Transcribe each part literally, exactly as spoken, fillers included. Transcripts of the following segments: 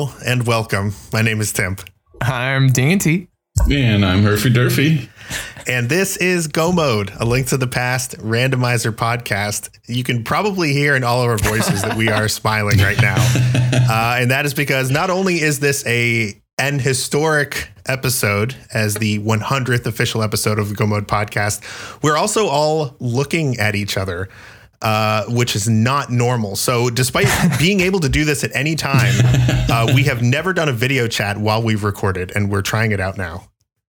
Hello and welcome. My name is Temp. I'm Dante. And I'm Herfy Durfy. And this is Go Mode, a Link to the Past randomizer podcast. You can probably hear in all of our voices that we are smiling right now. Uh, and that is because not only is this a an historic episode as the one hundredth official episode of the Go Mode podcast, we're also all looking at each other. Uh, which is not normal. So despite being able to do this at any time, uh, we have never done a video chat while we've recorded, and we're trying it out now.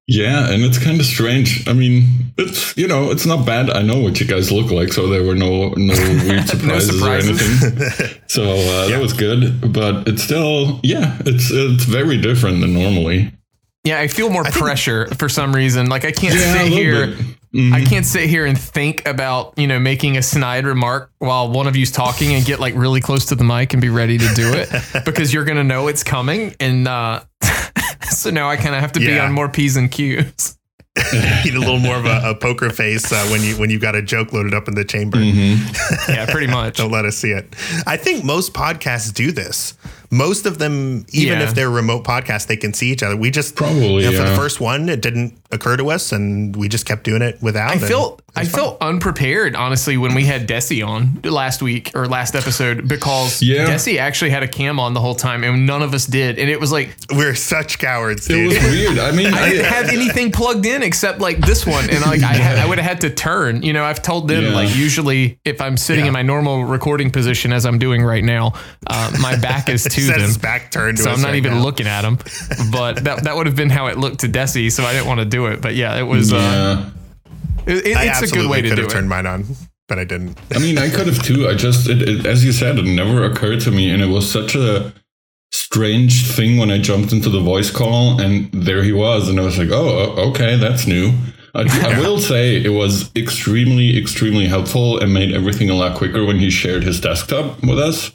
Yeah, and it's kind of strange. I mean, it's, you know, it's not bad. I know what you guys look like, so there were no no weird surprises, no surprises. or anything. So uh, yeah. That was good, but it's still, yeah, it's it's very different than normally. Yeah, I feel more I pressure think, for some reason. Like I can't yeah, sit here. Bit. Mm-hmm. I can't sit here and think about, you know, making a snide remark while one of you's talking and get like really close to the mic and be ready to do it because you're going to know it's coming. And uh, so now I kind of have to yeah. be on more P's and Q's. Need a little more of a, a poker face uh, when you when you've got a joke loaded up in the chamber. Mm-hmm. Yeah, pretty much. Don't let us see it. I think most podcasts do this. Most of them, even yeah. if they're remote podcasts, they can see each other. We just probably you know, yeah. for the first one, it didn't occur to us, and we just kept doing it without. I felt I fun. felt unprepared, honestly, when we had Desi on last week or last episode because yeah. Desi actually had a cam on the whole time, and none of us did, and it was like we're such cowards. Dude. It was weird. I mean, I didn't have anything plugged in except like this one, and like I, had, I would have had to turn. You know, I've told them yeah. like usually if I'm sitting yeah. in my normal recording position as I'm doing right now, uh, my back is too. His back turned to so I'm not right even now. Looking at him, but that that would have been how it looked to Desi, so I didn't want to do it. But yeah, it was. Yeah. Uh, it, it, it's a good way to do it. I could have turned mine on, but I didn't. I mean, I could have too. I just, it, it, as you said, it never occurred to me, and it was such a strange thing when I jumped into the voice call, and there he was, and I was like, oh, okay, that's new. I, I will say it was extremely, extremely helpful and made everything a lot quicker when he shared his desktop with us.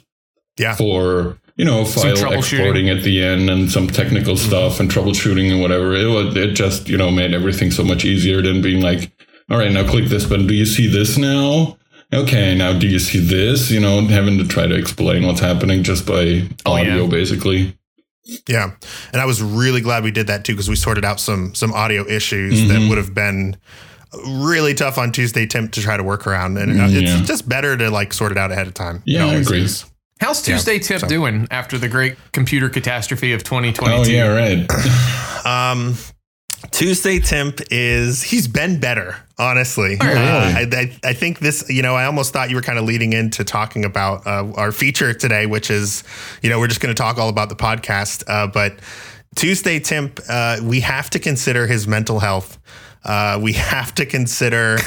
Yeah. For. You know, file exporting at the end and some technical mm-hmm. stuff and troubleshooting and whatever. It was, it just, you know, made everything so much easier than being like, all right, now click this button. Do you see this now? Okay, now do you see this? You know, having to try to explain what's happening just by oh, audio, yeah. basically. Yeah. And I was really glad we did that, too, because we sorted out some some audio issues mm-hmm. that would have been really tough on Tuesday Temp to try to work around. And mm, it's yeah. just better to like sort it out ahead of time. Yeah, I agree. Is. How's Tuesday yeah, Tip so. doing after the great computer catastrophe of twenty twenty-two? Oh, yeah, right. um, Tuesday Temp is, he's been better, honestly. Oh, really? uh, I, I think this, you know, I almost thought you were kind of leading into talking about uh, our feature today, which is, you know, we're just going to talk all about the podcast. Uh, but Tuesday Temp, uh, we have to consider his mental health. Uh, we have to consider...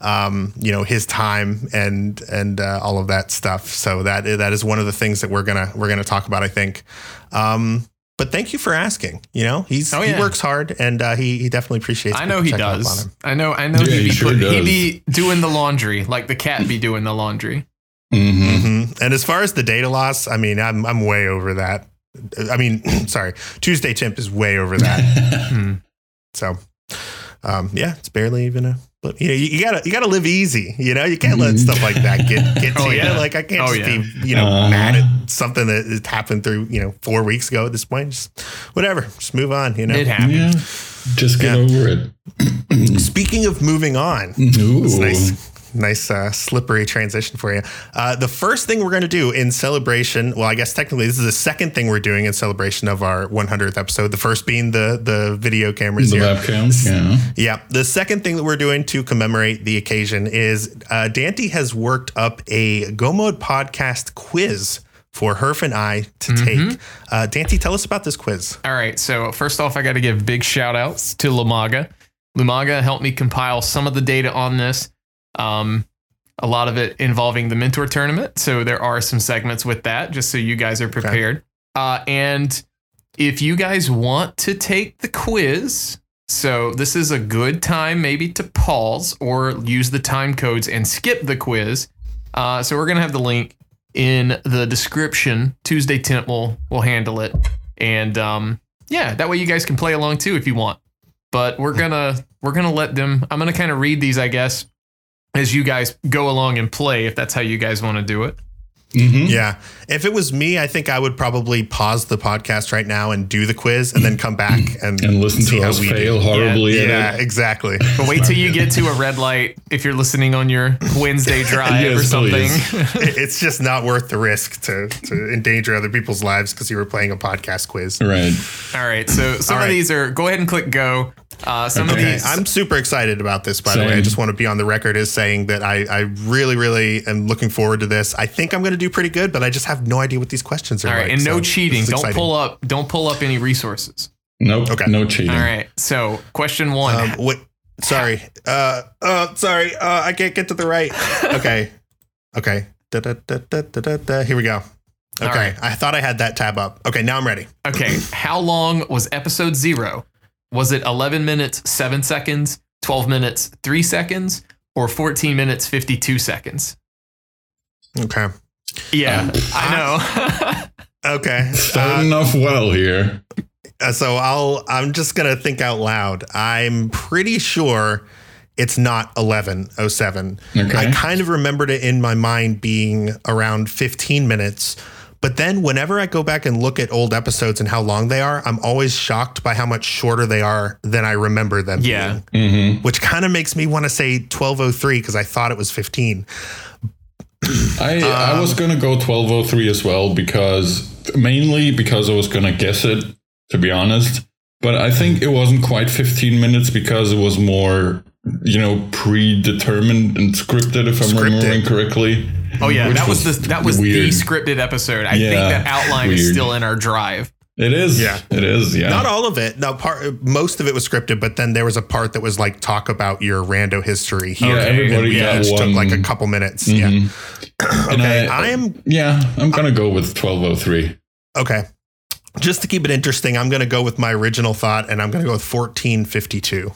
Um, you know, his time and and uh, all of that stuff. So that that is one of the things that we're gonna we're gonna talk about, I think. Um, but thank you for asking. You know, he's oh, yeah. he works hard and uh, he he definitely appreciates. I know he does. I know I know yeah, he, be he, sure put, he be doing the laundry like the cat be doing the laundry. Mm-hmm. Mm-hmm. And as far as the data loss, I mean, I'm I'm way over that. I mean, sorry, Tuesday Temp is way over that. mm. So. Um, yeah, it's barely even a, you know, you gotta, you gotta live easy, you know, you can't let stuff like that get, get to oh, you. Yeah. Like I can't oh, just yeah. be, you know, uh, mad at something that has happened through, you know, four weeks ago at this point, just whatever, just move on, you know, it happened. Yeah. Just get yeah. over it. Speaking of moving on, it's nice. Nice uh, slippery transition for you. Uh, the first thing we're going to do in celebration, well, I guess technically this is the second thing we're doing in celebration of our one hundredth episode, the first being the the video cameras the here. The webcams, yeah. Yeah. The second thing that we're doing to commemorate the occasion is uh, Dante has worked up a Go Mode podcast quiz for Herf and I to mm-hmm. take. Uh, Dante, tell us about this quiz. All right. So first off, I got to give big shout outs to Lumaga. Lumaga helped me compile some of the data on this. Um, a lot of it involving the mentor tournament. So there are some segments with that, just so you guys are prepared. Okay. Uh, and if you guys want to take the quiz, so this is a good time maybe to pause or use the time codes and skip the quiz. Uh, so we're going to have the link in the description. Tuesday Temp will, will handle it. And, um, yeah, that way you guys can play along too, if you want, but we're gonna, we're gonna let them, I'm going to kind of read these, I guess, as you guys go along and play, if that's how you guys want to do it. Mm-hmm. Yeah. If it was me, I think I would probably pause the podcast right now and do the quiz and then come back and, and listen see to us fail do. horribly. Yeah, yeah, exactly. But wait till you get to a red light if you're listening on your Wednesday drive yes, or something. It, it's just not worth the risk to, to endanger other people's lives because you were playing a podcast quiz. Right. All right. So some All of right. these are, go ahead and click go. Uh, some okay. of these. I'm super excited about this, by Same. the way. I just want to be on the record as saying that I, I really, really am looking forward to this. I think I'm going to do pretty good, but I just have no idea what these questions are. All right, like, and no so cheating. Don't exciting. pull up. Don't pull up any resources. Nope. Okay. No cheating. All right. So question one. Um, what? Sorry. Uh. Uh. Sorry. Uh. I can't get to the right. Okay. Okay. Da, da, da, da, da, da. Here we go. Okay. Right. I thought I had that tab up. Okay. Now I'm ready. Okay. How long was episode zero? Was it eleven minutes, seven seconds, twelve minutes, three seconds, or fourteen minutes, fifty-two seconds? Okay. Yeah, um, I know. okay. Starting uh, off well here. So I'll, I'm just going to think out loud. I'm pretty sure it's not eleven oh seven. Okay. I kind of remembered it in my mind being around fifteen minutes. But then whenever I go back and look at old episodes and how long they are, I'm always shocked by how much shorter they are than I remember them yeah. being. Mm-hmm. Which kind of makes me want to say twelve oh three because I thought it was fifteen. I, um, I was going to go twelve oh three as well, because mainly because I was going to guess it, to be honest. But I think it wasn't quite fifteen minutes because it was more, you know, predetermined and scripted, if I'm scripted. remembering correctly. Oh yeah, that was, was the that was weird. the scripted episode. I yeah, think that outline weird. is still in our drive. It is. Yeah, it is. Yeah, not all of it. No, part most of it was scripted, but then there was a part that was like talk about your rando history. Here. Okay. Everybody yeah, everybody got one. Took like a couple minutes. Mm-hmm. Yeah. okay, I am. Yeah, I'm gonna I, go with twelve oh three. Okay, just to keep it interesting, I'm gonna go with my original thought, and I'm gonna go with fourteen fifty-two.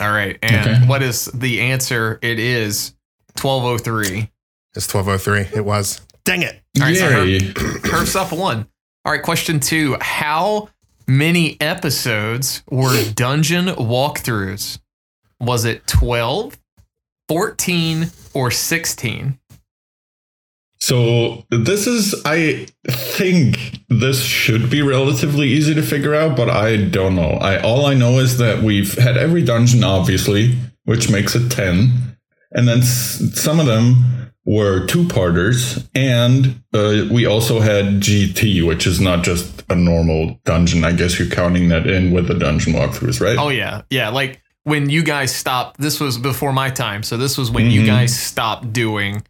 All right, and okay. what is the answer? It is twelve oh three. It's twelve oh three. It was. Dang it. All right, so Herf, Herf's up one. All right, question two. How many episodes were dungeon walkthroughs? Was it twelve, fourteen, or sixteen? So this is, I think this should be relatively easy to figure out, but I don't know. I All I know is that we've had every dungeon, obviously, which makes it ten. And then s- some of them were two-parters, and uh, we also had G T, which is not just a normal dungeon. I guess you're counting that in with the dungeon walkthroughs, right? Oh, yeah. Yeah, like when you guys stopped, this was before my time, so this was when mm-hmm. you guys stopped doing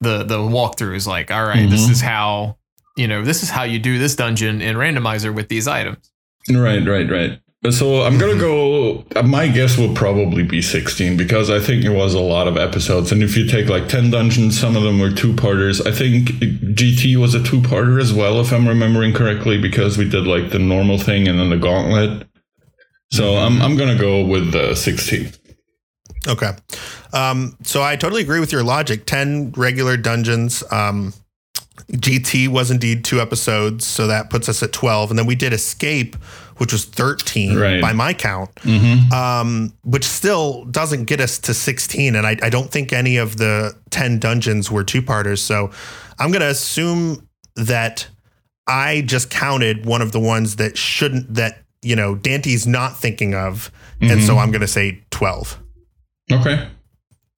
the, the walkthroughs. Like, all right, mm-hmm. this is how, you know, this is how you do this dungeon in Randomizer with these items. Right, right, right. So I'm going to go, my guess will probably be sixteen, because I think it was a lot of episodes. And if you take like ten dungeons, some of them were two-parters. I think G T was a two-parter as well, if I'm remembering correctly, because we did like the normal thing and then the gauntlet. So I'm I'm going to go with uh, sixteen. Okay. Um, so I totally agree with your logic. ten regular dungeons. Um, G T was indeed two episodes, so that puts us at twelve. And then we did Escape, which was thirteen right. by my count, mm-hmm. um, which still doesn't get us to sixteen. And I, I don't think any of the ten dungeons were two-parters. So I'm going to assume that I just counted one of the ones that shouldn't, that, you know, Dante's not thinking of. Mm-hmm. And so I'm going to say twelve. Okay.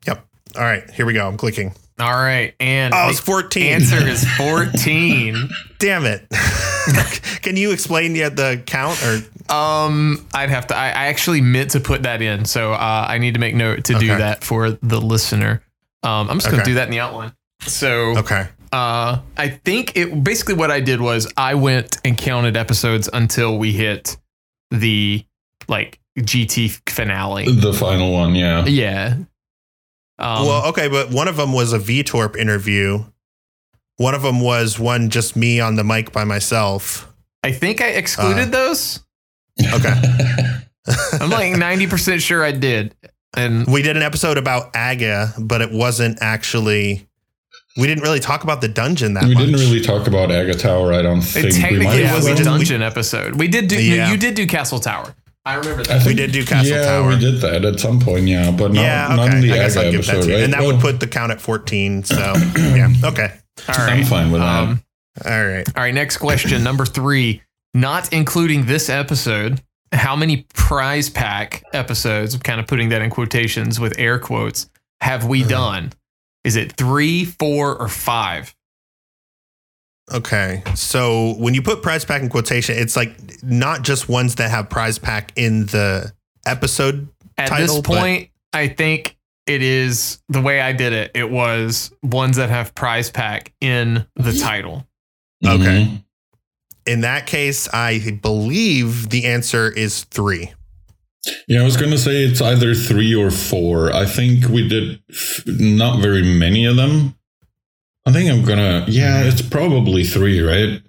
Yep. All right. Here we go. I'm clicking. All right. And oh, it's fourteen. Answer is fourteen. Damn it. Can you explain the, the count? Or um, I'd have to. I, I actually meant to put that in, so uh, I need to make note to okay. do that for the listener. Um, I'm just okay. going to do that in the outline. So okay. Uh, I think it basically what I did was I went and counted episodes until we hit the like G T finale, the final one. Yeah. Yeah. Um, well, okay, but one of them was a Vitor interview. One of them was one just me on the mic by myself. I think I excluded uh, those. Okay. I'm like ninety percent sure I did. And we did an episode about Aga, but it wasn't actually... We didn't really talk about the dungeon that we much. We didn't really talk about Aga Tower, I don't think. It technically we might was a dungeon we, episode. We did do... Yeah. You, you did do Castle Tower. I remember that. I think, we did do Castle yeah, Tower. Yeah, we did that at some point, yeah. But not, yeah, okay. not in the I guess I'll give that to you. Right? And that well, would put the count at fourteen, so... yeah, okay. All right. I'm fine with um, that. All right. All right. Next question. Number three, not including this episode, how many prize pack episodes, I'm kind of putting that in quotations with air quotes, have we done? Is it three, four, or five? Okay, so when you put prize pack in quotation, it's like not just ones that have prize pack in the episode at title. At this point, I think it is the way I did it. It was ones that have prize pack in the title. Mm-hmm. Okay. In that case, I believe the answer is three. Yeah, I was going to say it's either three or four. I think we did f- not very many of them. I think I'm going to, yeah, it's probably three, right?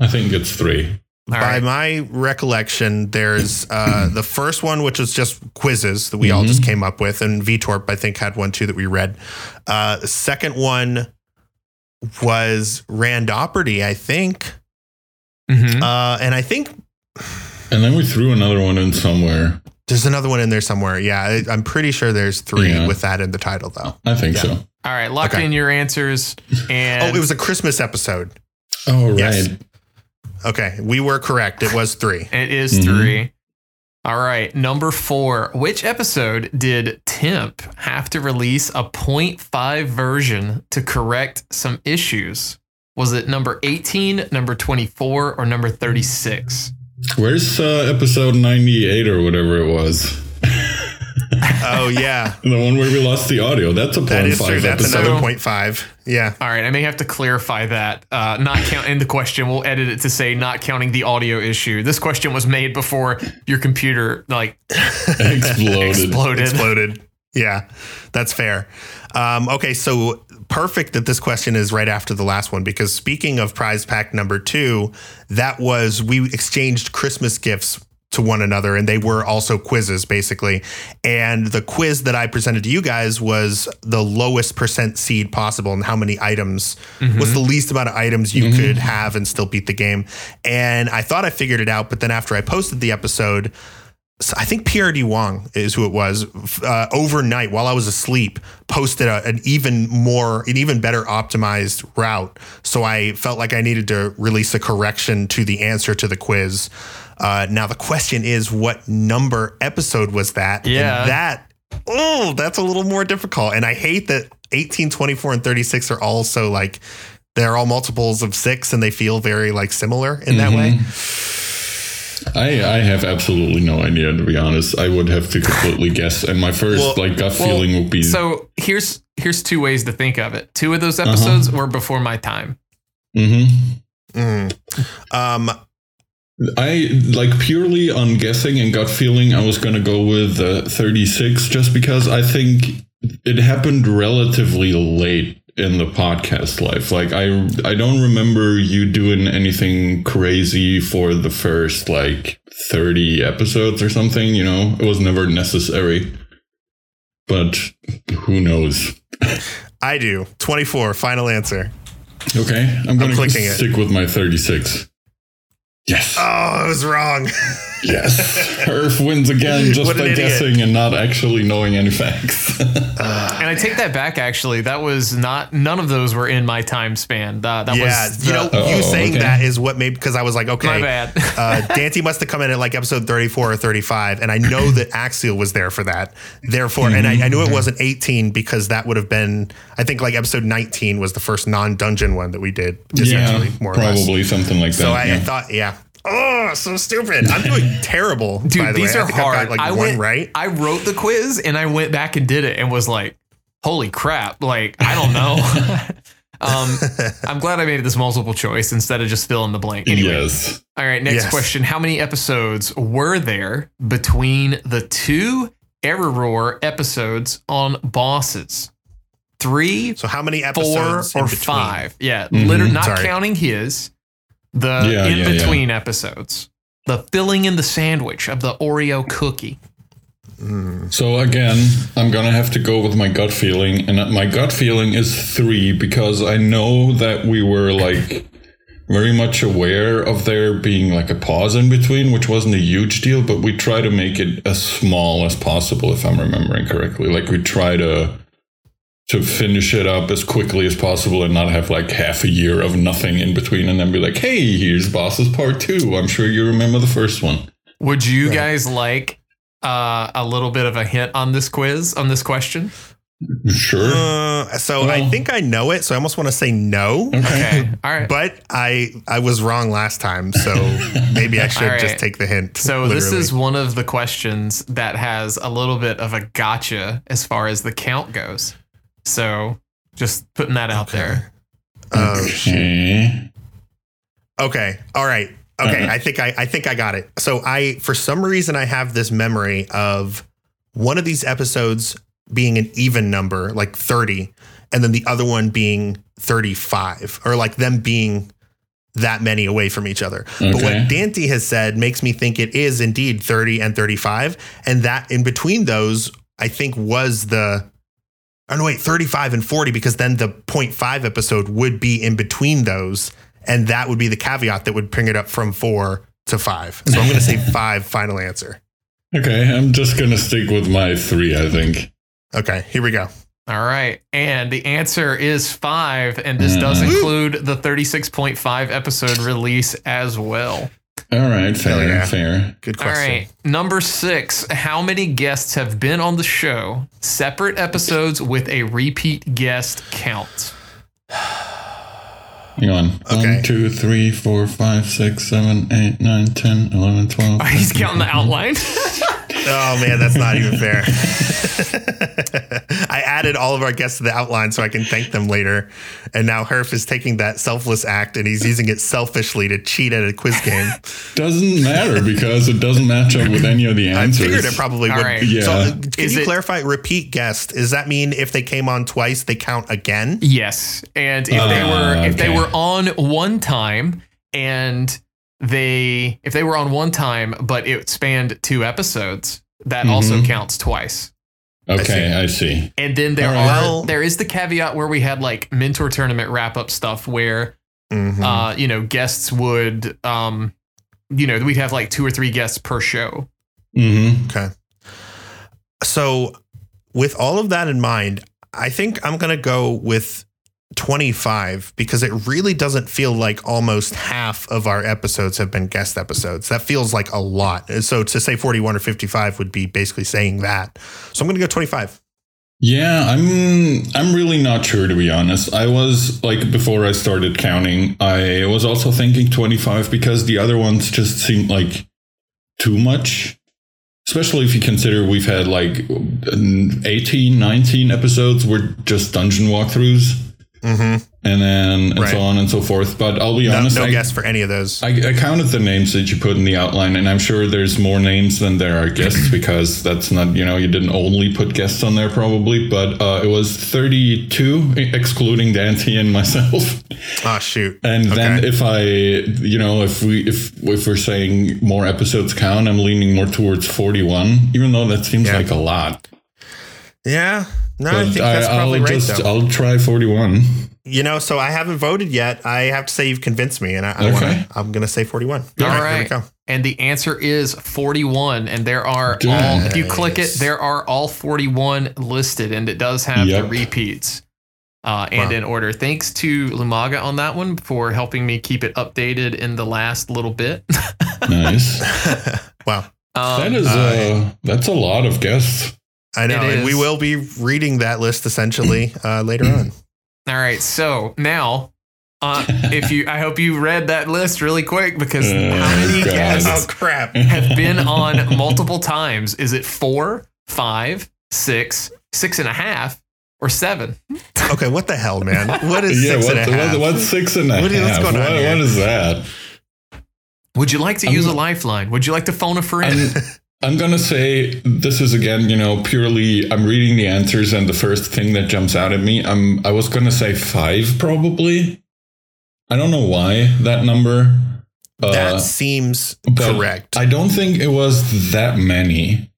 I think it's three. All right. By my recollection, there's uh, the first one, which was just quizzes that we mm-hmm. all just came up with. And Vitor, I think, had one, too, that we read. Uh, the second one was Randoperty, I think. Mm-hmm. Uh, and I think. And then we threw another one in somewhere. There's another one in there somewhere. Yeah, I, I'm pretty sure there's three yeah. with that in the title, though. I think yeah. so. All right, lock okay. in your answers. And oh, it was a Christmas episode. Oh, right. Yes. Okay, we were correct. It was three. It is mm-hmm. three. All right, number four. Which episode did Temp have to release a point five version to correct some issues? Was it number eighteen, number twenty-four, or number thirty-six? Where's uh, episode ninety-eight or whatever it was? Oh, yeah. The one where we lost the audio. That's a point five. That is true. That's episode. Another point five. Yeah. All right. I may have to clarify that. Uh, not count in the question. We'll edit it to say not counting the audio issue. This question was made before your computer like exploded. exploded. Exploded. Yeah, that's fair. Um, okay. So perfect that this question is right after the last one, because speaking of prize pack number two, that was we exchanged Christmas gifts to one another, and they were also quizzes, basically. And the quiz that I presented to you guys was the lowest percent seed possible, and how many items mm-hmm. was the least amount of items you mm-hmm. could have and still beat the game. And I thought I figured it out, but then after I posted the episode, so I think P R D Wong is who it was, uh, overnight while I was asleep, posted a, an even more, an even better optimized route. So I felt like I needed to release a correction to the answer to the quiz. Uh, now, the question is, what number episode was that? Yeah. And that, oh, that's a little more difficult. And I hate that eighteen, twenty-four, and thirty-six are all so like, they're all multiples of six, and they feel very like similar in mm-hmm. that way. I, I have absolutely no idea, to be honest. I would have to completely guess, and my first well, like gut well, feeling would be. So here's here's two ways to think of it. Two of those episodes uh-huh. were before my time. Mm-hmm. Mm. Um, I like purely on guessing and gut feeling. I was gonna go with uh, thirty-six, just because I think it happened relatively late in the podcast life. Like I I don't remember you doing anything crazy for the first like thirty episodes or something, you know. It was never necessary, but who knows. I do. twenty-four, final answer. Okay, I'm gonna I'm stick it. with my thirty-six. Yes. Oh, I was wrong. Yes. Herf wins again just by guessing and not actually knowing any facts. uh, and I take that back, actually. That was not, none of those were in my time span. That, that yeah, was the, you know, oh, you saying okay. that is what made, because I was like, okay, my bad. uh, Dante must have come in at like episode thirty-four or thirty-five. And I know that Axial was there for that. Therefore, mm-hmm. and I, I knew it wasn't eighteen, because that would have been, I think like episode nineteen was the first non-dungeon one that we did. Yeah, more probably or less. Something like that. So I, yeah. I thought, yeah. Oh, so stupid. I'm doing terrible. Dude, by the these way. are I hard. I got like I one went, right. I wrote the quiz and I went back and did it and was like, holy crap. Like, I don't know. um, I'm glad I made it this multiple choice instead of just fill in the blank. Anyway. Yes. All right. Next yes. question. How many episodes were there between the two Error Roar episodes on bosses? Three. So how many episodes? Four or five. Yeah. Mm-hmm. Literally not Sorry. counting his. The yeah, in-between yeah, yeah. episodes. The filling in the sandwich of the Oreo cookie. Mm. So again, I'm going to have to go with my gut feeling. And my gut feeling is three, because I know that we were like very much aware of there being like a pause in between, which wasn't a huge deal, but we try to make it as small as possible, if I'm remembering correctly. Like we try to to finish it up as quickly as possible and not have like half a year of nothing in between and then be like, hey, here's Bosses Part Two. I'm sure you remember the first one. Would you right. guys like uh, a little bit of a hint on this quiz, on this question? Sure. Uh, so well, I think I know it. So I almost want to say no. Okay. okay. All right. But I I was wrong last time. So maybe I should right. just take the hint. So literally. This is one of the questions that has a little bit of a gotcha as far as the count goes. So just putting that out okay. there. Okay. Okay. All right. Okay. Uh-huh. I think I, I think I got it. So I, for some reason, I have this memory of one of these episodes being an even number, like thirty, and then the other one being thirty-five, or like them being that many away from each other. Okay. But what Dante has said makes me think it is indeed thirty and thirty-five. And that in between those, I think was the, oh no, wait, thirty-five and forty, because then the point five episode would be in between those. And that would be the caveat that would bring it up from four to five. So I'm going to say five final answer. Okay. I'm just going to stick with my three, I think. Okay, here we go. All right. And the answer is five. And this uh, does include the thirty-six point five episode release as well. All right. Fair, yeah. fair. Good question. All right. Number six. How many guests have been on the show? Separate episodes with a repeat guest count. Hang on. Okay. One, two, three, four, five, six, seven, eight, nine, ten, eleven, twelve. Oh, he's counting the outline. Oh, man, that's not even fair. I added all of our guests to the outline so I can thank them later. And now Herf is taking that selfless act and he's using it selfishly to cheat at a quiz game. Doesn't matter because it doesn't match up with any of the answers. I figured it probably would. Right. Yeah. So can is you it, clarify repeat guest? Does that mean if they came on twice, they count again? Yes. And if uh, they were okay. if they were on one time and They, if they were on one time, but it spanned two episodes, that mm-hmm. also counts twice. Okay, I see. I see. And then there well, are there is the caveat where we had like mentor tournament wrap up stuff where, mm-hmm. uh, you know, guests would, um, you know, we'd have like two or three guests per show. Mm-hmm. Okay. So, with all of that in mind, I think I'm gonna go with twenty-five, because it really doesn't feel like almost half of our episodes have been guest episodes. That feels like a lot. So to say forty-one or fifty-five would be basically saying that. So I'm going to go twenty-five. Yeah, I'm I'm really not sure, to be honest. I was like, before I started counting, I was also thinking twenty-five because the other ones just seemed like too much. Especially if you consider we've had like eighteen, nineteen episodes were just dungeon walkthroughs. Mm-hmm. And then and right. so on and so forth. But I'll be no, honest, no I, guess for any of those. I, I counted the names that you put in the outline, and I'm sure there's more names than there are guests because that's not, you know, you didn't only put guests on there probably, but uh, it was thirty-two excluding Dante and myself. Ah, oh, shoot. And okay. then if I, you know, if we if if we're saying more episodes count, I'm leaning more towards forty-one, even though that seems yeah. like a lot. Yeah. No, but I think that's I, probably I'll right, just, I'll try forty-one. You know, so I haven't voted yet. I have to say you've convinced me, and I, I okay. wanna, I'm going to say forty-one. All, All right. right. Here we go. And the answer is forty-one, and there are Good. all, if you click it, there are all forty-one listed, and it does have yep. the repeats uh, and wow. in order. Thanks to Lumaga on that one for helping me keep it updated in the last little bit. Nice. Wow. Um, that is uh, uh, that's a lot of guests. I know, and we will be reading that list essentially uh, later on. All right, so now, uh, if you, I hope you read that list really quick because uh, how many God. guests oh, crap. have been on multiple times? Is it four, five, six, six and a half, or seven? Okay, what the hell, man? What is yeah, six what, and a half? What, what's six and a what, half? What's going on what, here? What is that? Would you like to I'm, use a lifeline? Would you like to phone a friend? I'm, I'm going to say this is, again, you know, purely I'm reading the answers and the first thing that jumps out at me. I'm I was going to say five, probably. I don't know why that number. That uh, seems correct. I don't think it was that many.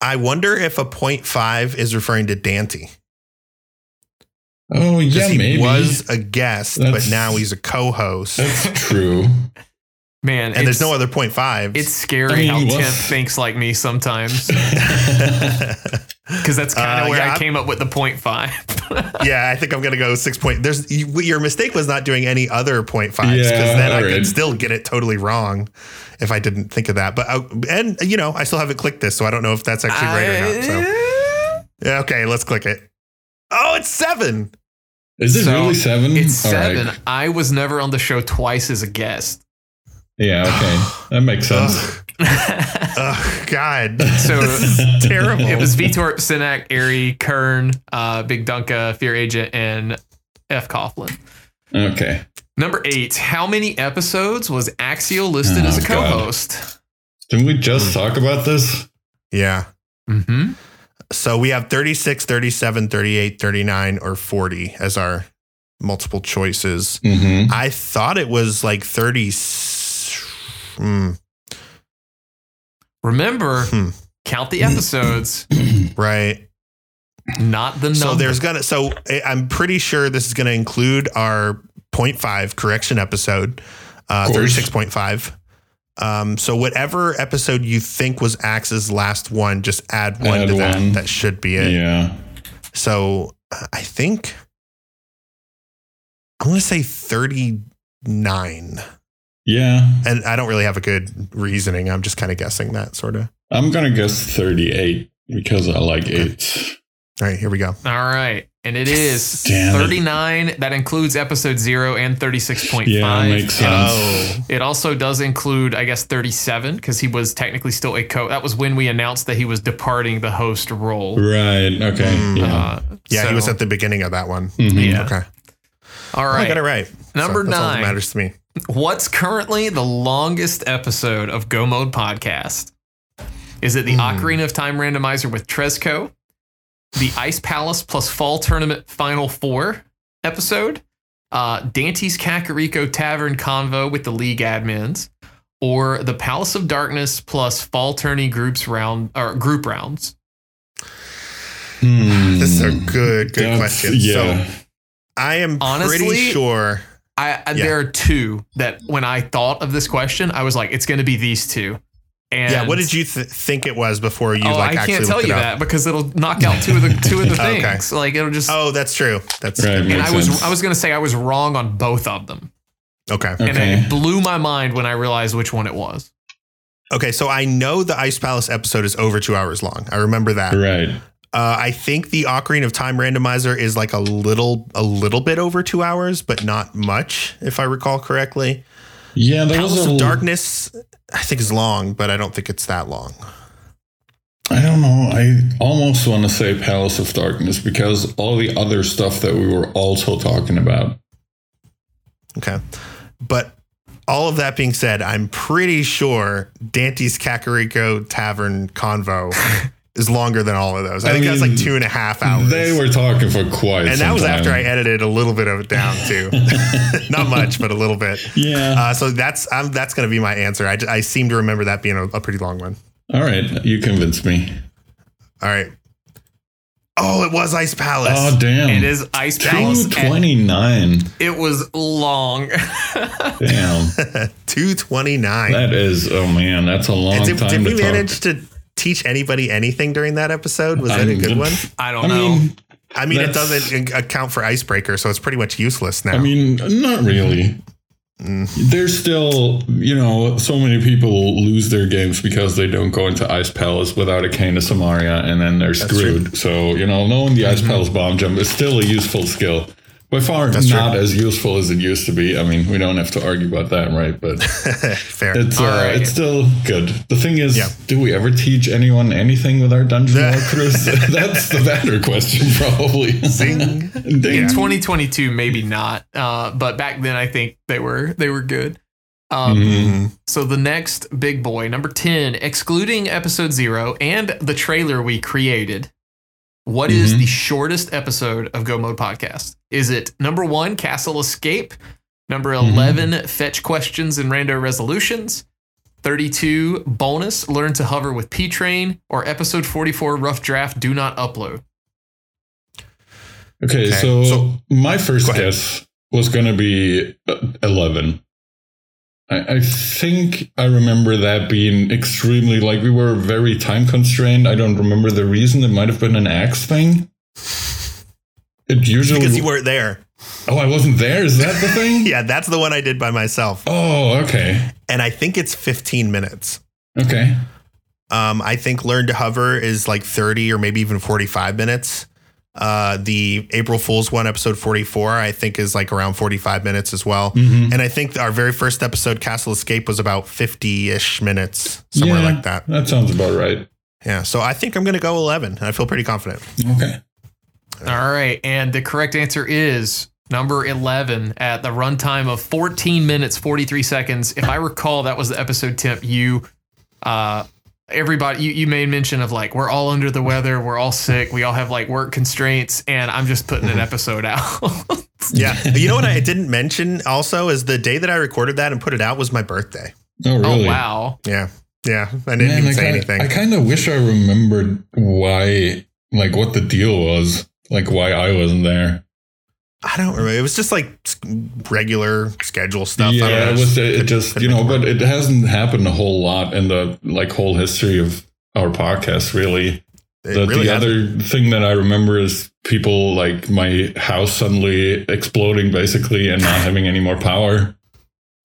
I wonder if a point five is referring to Dante. Oh, yeah, he maybe. He was a guest, that's, but now he's a co-host. That's true. Man, and there's no other point five. It's scary I mean, how Temp thinks like me sometimes. because that's kind of uh, where yeah, I came up with the point five. Yeah, I think I'm going to go six point. There's your mistake was not doing any other point fives, because yeah, then I right. could still get it totally wrong if I didn't think of that. But I, and, you know, I still haven't clicked this, so I don't know if that's actually right I, or not. So. Yeah, okay, let's click it. Oh, it's seven. Is it so really seven? It's All seven. Right. I was never on the show twice as a guest. Yeah, okay. That makes sense. Oh, God. So this is terrible. It was Vitor, Sinek, Airy, Kern, uh, Big Dunka, Fear Agent, and F. Coughlin. Okay. Number eight. How many episodes was Axial listed oh, as a co-host? God. Didn't we just talk about this? Yeah. Mm-hmm. So we have thirty-six, thirty-seven, thirty-eight, thirty-nine, or forty as our multiple choices. Mm-hmm. I thought it was like thirty-six. Mm. Remember, hmm. count the episodes, right? Not the number. So there's gonna. So I'm pretty sure this is gonna include our point five correction episode, uh, thirty-six point five. Um, so whatever episode you think was Axe's last one, just add one add to one. that. That should be it. Yeah. So I think I'm gonna say thirty-nine. Yeah. And I don't really have a good reasoning. I'm just kind of guessing that sort of. I'm going to guess thirty-eight because I like eight. All right, here we go. All right. And it is Damn thirty-nine. It. That includes episode zero and thirty-six point five. Yeah, it makes sense. Oh. It also does include, I guess, thirty-seven because he was technically still a co. That was when we announced that he was departing the host role. Right. Okay. Mm. Yeah, uh, yeah so. He was at the beginning of that one. Mm-hmm. Yeah. Okay. All right. Oh, I got it right. Number so that's nine. All that matters to me. What's currently the longest episode of Go Mode podcast? Is it the mm. Ocarina of Time randomizer with Trezco, the Ice Palace plus Fall Tournament Final Four episode, uh, Dante's Kakariko Tavern Convo with the League admins, or the Palace of Darkness plus Fall Tourney groups round or group rounds? Mm. This is a good, good That's, question. Yeah. So I am Honestly, pretty sure. I, yeah. There are two that when I thought of this question, I was like, it's going to be these two. And yeah, what did you th- think it was before you oh, like? I actually can't tell you up? that because it'll knock out two of the two of the things. Okay. Like it'll just. Oh, that's true. That's right, and I sense. was I was going to say I was wrong on both of them. Okay. And okay. it blew my mind when I realized which one it was. Okay, so I know the Ice Palace episode is over two hours long. I remember that. Right. Uh, I think the Ocarina of Time randomizer is like a little, a little bit over two hours, but not much, if I recall correctly. Yeah, there Palace was a of Darkness. I think is long, but I don't think it's that long. I don't know. I almost want to say Palace of Darkness because all the other stuff that we were also talking about. Okay, but all of that being said, I'm pretty sure Dante's Kakariko Tavern Convo. Is longer than all of those. I, I think mean, that was like two and a half hours. They were talking for quite and some time. And that was after I edited a little bit of it down too. Not much, but a little bit. Yeah. Uh, so that's um, that's going to be my answer. I, I seem to remember that being a, a pretty long one. All right. You convinced me. All right. Oh, it was Ice Palace. Oh, damn. It is Ice Palace. two twenty-nine. It was long. Damn. two twenty-nine. That is, oh man, that's a long did, time did we to manage talk. to... teach anybody anything during that episode? Was that a good one? I don't I know. Mean, I mean, it doesn't account for Icebreaker, so it's pretty much useless now. I mean, not really. Mm. There's still, you know, so many people lose their games because they don't go into Ice Palace without a Cane of Samaria, and then they're That's screwed. True. So, you know, knowing the Ice mm-hmm. Palace bomb jump is still a useful skill. By far, That's not true. as useful as it used to be. I mean, we don't have to argue about that, right? But fair. It's, uh, right. it's still good. The thing is, yeah. do we ever teach anyone anything with our dungeon walkthroughs? That's the better question, probably. Zing. In twenty twenty-two, maybe not. Uh, but back then, I think they were they were good. Um, mm-hmm. So the next big boy, number ten, excluding episode zero and the trailer we created. What is mm-hmm. the shortest episode of Go Mode podcast? Is it number one, Castle Escape? Number eleven, mm-hmm. Fetch Questions and Rando Resolutions? thirty-two, Bonus, Learn to Hover with P Train? Or episode forty-four, Rough Draft, Do Not Upload? Okay, okay. So, so my first guess was going to be eleven. I, I think I remember that being extremely, like, we were very time constrained. I don't remember the reason. It might have been an axe thing. It usually because you weren't there. Oh, I wasn't there. Is that the thing? Yeah, that's the one I did by myself. Oh, okay. And I think it's fifteen minutes. Okay. Um, I think Learn to Hover is like thirty or maybe even forty-five minutes. Uh, the April Fool's one, episode forty-four, I think is like around forty-five minutes as well. Mm-hmm. And I think our very first episode, Castle Escape, was about fifty-ish minutes, somewhere yeah, like that. That sounds about right. Yeah. So I think I'm going to go eleven. I feel pretty confident. Okay. All right. And the correct answer is number eleven at the runtime of fourteen minutes, forty-three seconds. If I recall, that was the episode temp. You, uh, everybody, you, you made mention of like, we're all under the weather. We're all sick. We all have like work constraints and I'm just putting an episode out. Yeah. You know what I didn't mention also is the day that I recorded that and put it out was my birthday. Oh, really? Oh, wow. Yeah. Yeah. I didn't Man, even I say kinda, anything. I kind of wish I remembered why, like what the deal was. Like why I wasn't there. I don't remember. It was just like regular schedule stuff. Yeah, I don't know. It was it just, you know, but it hasn't happened a whole lot in the like whole history of our podcast, really. The, really the other thing that I remember is people like my house suddenly exploding basically and not having any more power.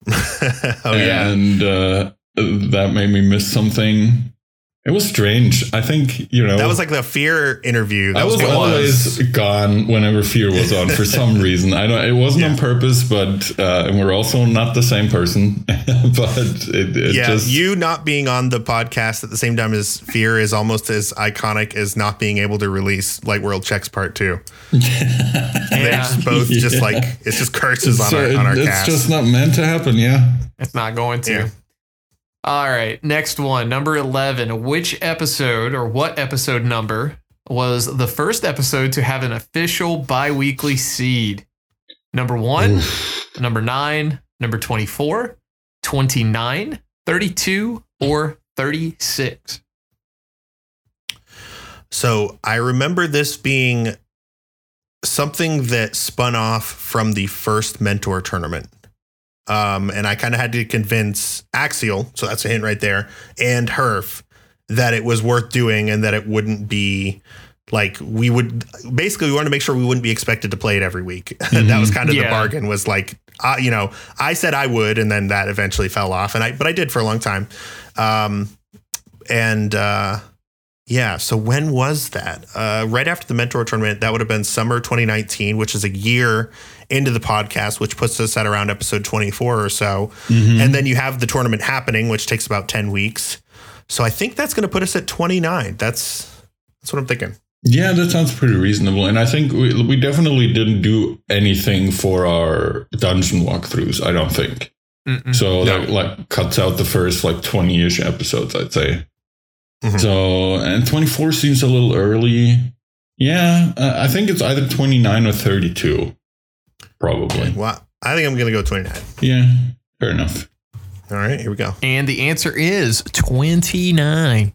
Oh, and yeah. uh, that made me miss something. It was strange. I think, you know, that was like the Fear interview. That I was, was always gone whenever Fear was on for some reason. I don't, it wasn't yeah. on purpose, but, uh, and we're also not the same person, but it, it yeah, just. You not being on the podcast at the same time as Fear is almost as iconic as not being able to release like World Checks Part Two. Yeah. They're just both yeah. just like, it's just curses it's on, our, it, on our it's cast. It's just not meant to happen. Yeah. It's not going to. Yeah. All right, next one, number eleven. Which episode or what episode number was the first episode to have an official bi-weekly seed? Number one, Oof. number nine, number twenty-four, twenty-nine, thirty-two, or thirty-six? So I remember this being something that spun off from the first mentor tournament. Um, and I kind of had to convince Axial, so that's a hint right there, and Herf that it was worth doing and that it wouldn't be like we would basically we wanted to make sure we wouldn't be expected to play it every week. Mm-hmm. That was kind of yeah. the bargain was like, uh, you know, I said I would and then that eventually fell off. And I but I did for a long time. Um, and uh, yeah. So when was that? Uh, right after the mentor tournament, that would have been summer twenty nineteen, which is a year into the podcast, which puts us at around episode twenty-four or so. Mm-hmm. And then you have the tournament happening, which takes about ten weeks. So I think that's going to put us at twenty-nine. That's that's what I'm thinking. Yeah, that sounds pretty reasonable. And I think we, we definitely didn't do anything for our dungeon walkthroughs, I don't think. Mm-mm. So no. that like cuts out the first like twenty-ish episodes, I'd say. Mm-hmm. So, and twenty-four seems a little early. Yeah, uh, I think it's either twenty-nine or thirty-two. Probably. Well, I think I'm going to go twenty-nine. Yeah, fair enough. All right, here we go. And the answer is twenty-nine.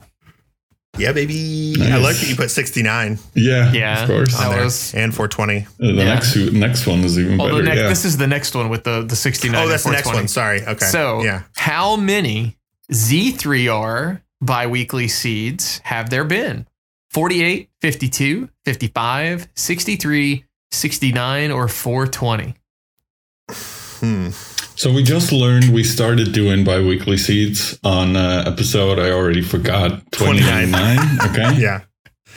Yeah, baby. Nice. I like that you put sixty-nine. Yeah, yeah, of course. That was, and four twenty. The yeah. next next one is even Although better. Next, yeah. This is the next one with the, the sixty-nine. Oh, that's the next one. Sorry. Okay. So yeah. How many Z three R biweekly seeds have there been? forty-eight, fifty-two, fifty-five, sixty-three, sixty-nine, or four twenty. Hmm. So we just learned we started doing bi-weekly seeds on uh, episode, I already forgot, twenty-nine. Okay. Yeah.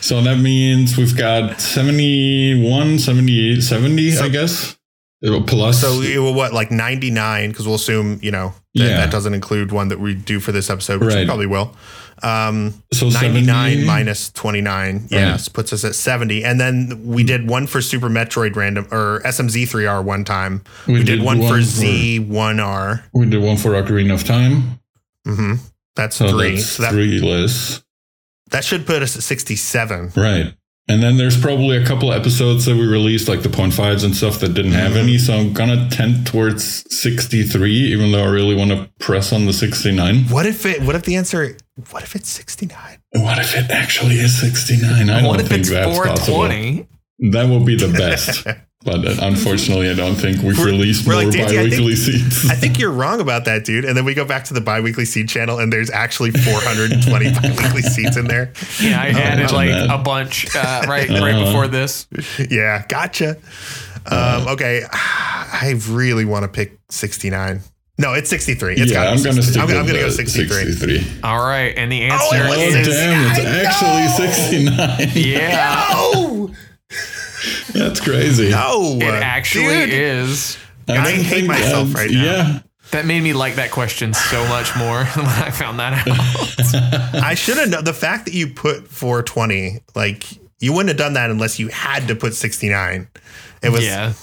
So that means we've got seventy-one, seventy-eight, seventy, so, I guess. Plus. So it will, what, like ninety-nine? Because we'll assume, you know, that, yeah. that doesn't include one that we do for this episode, which right. we probably will. Um, so ninety-nine minus twenty-nine, yes, right. puts us at seventy. And then we did one for Super Metroid random or S M Z three R one time. We, we did, did one, one for Z one R. We did one for Ocarina of Time. Mm-hmm. That's so three. That's so that, three lists. That should put us at sixty-seven. Right. And then there's probably a couple episodes that we released, like the point fives and stuff that didn't have any. So I'm going to tend towards sixty-three, even though I really want to press on the sixty-nine. What if it, what if the answer, what if it's sixty-nine? What if it actually is sixty-nine? I don't think that's possible. That would be the best. But unfortunately, I don't think we've we're, released we're more like, bi-weekly seeds. I think you're wrong about that, dude. And then we go back to the bi-weekly seed channel, and there's actually four hundred twenty bi-weekly seeds in there. Yeah, I added oh, like that. a bunch uh, right uh, right before this. Yeah, gotcha. Um, okay, I really want to pick sixty-nine. No, it's sixty-three. It's yeah, I'm going to stick I'm, with I'm gonna go sixty-three. sixty-three. All right, and the answer oh, it is... Oh, damn, it's actually sixty-nine. Yeah. No! That's crazy. No, it actually dude. is. I, I hate myself um, right now. Yeah. That made me like that question so much more when I found that out. I should have known. The fact that you put four twenty, like, you wouldn't have done that unless you had to put sixty-nine. It was. Yeah.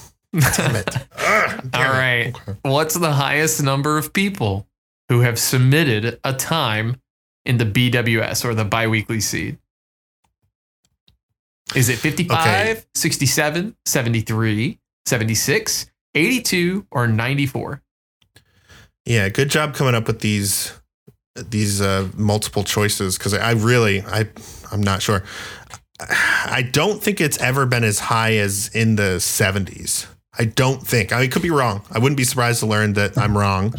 Damn it. Ugh, damn All right. It. Okay. What's the highest number of people who have submitted a time in the B W S or the biweekly seed? Is it fifty-five, okay. sixty-seven, seventy-three, seventy-six, eighty-two, or ninety-four? Yeah, good job coming up with these these uh, multiple choices, because I really, I, I'm not sure. I don't think it's ever been as high as in the seventies. I don't think. I mean, could be wrong. I wouldn't be surprised to learn that I'm wrong,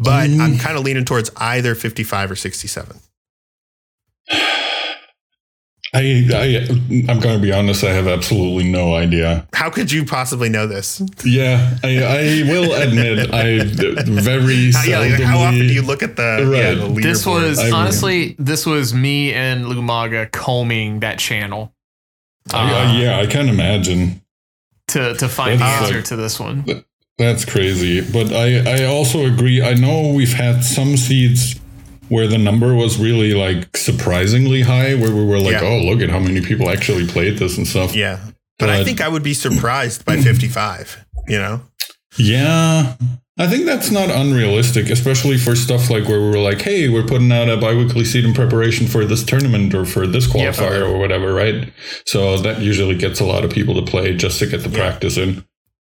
but mm. I'm kind of leaning towards either fifty-five or sixty-seven. I, I, I'm going to be honest. I have absolutely no idea. How could you possibly know this? Yeah, I, I will admit I very seldomly. How often do you look at the, right. yeah, the leaderboard? This was, I honestly, mean. this was me and Lumaga combing that channel. I, uh, I, yeah, I can imagine. To, to find that's the answer like, to this one. That's crazy. But I, I also agree. I know we've had some seeds where the number was really like surprisingly high, where we were like, yeah. oh, look at how many people actually played this and stuff. Yeah. But, but I think I would be surprised by fifty-five, you know? Yeah. I think that's not unrealistic, especially for stuff like where we were like, hey, we're putting out a biweekly seed in preparation for this tournament or for this qualifier yep. or whatever, right? So that usually gets a lot of people to play just to get the yeah. practice in.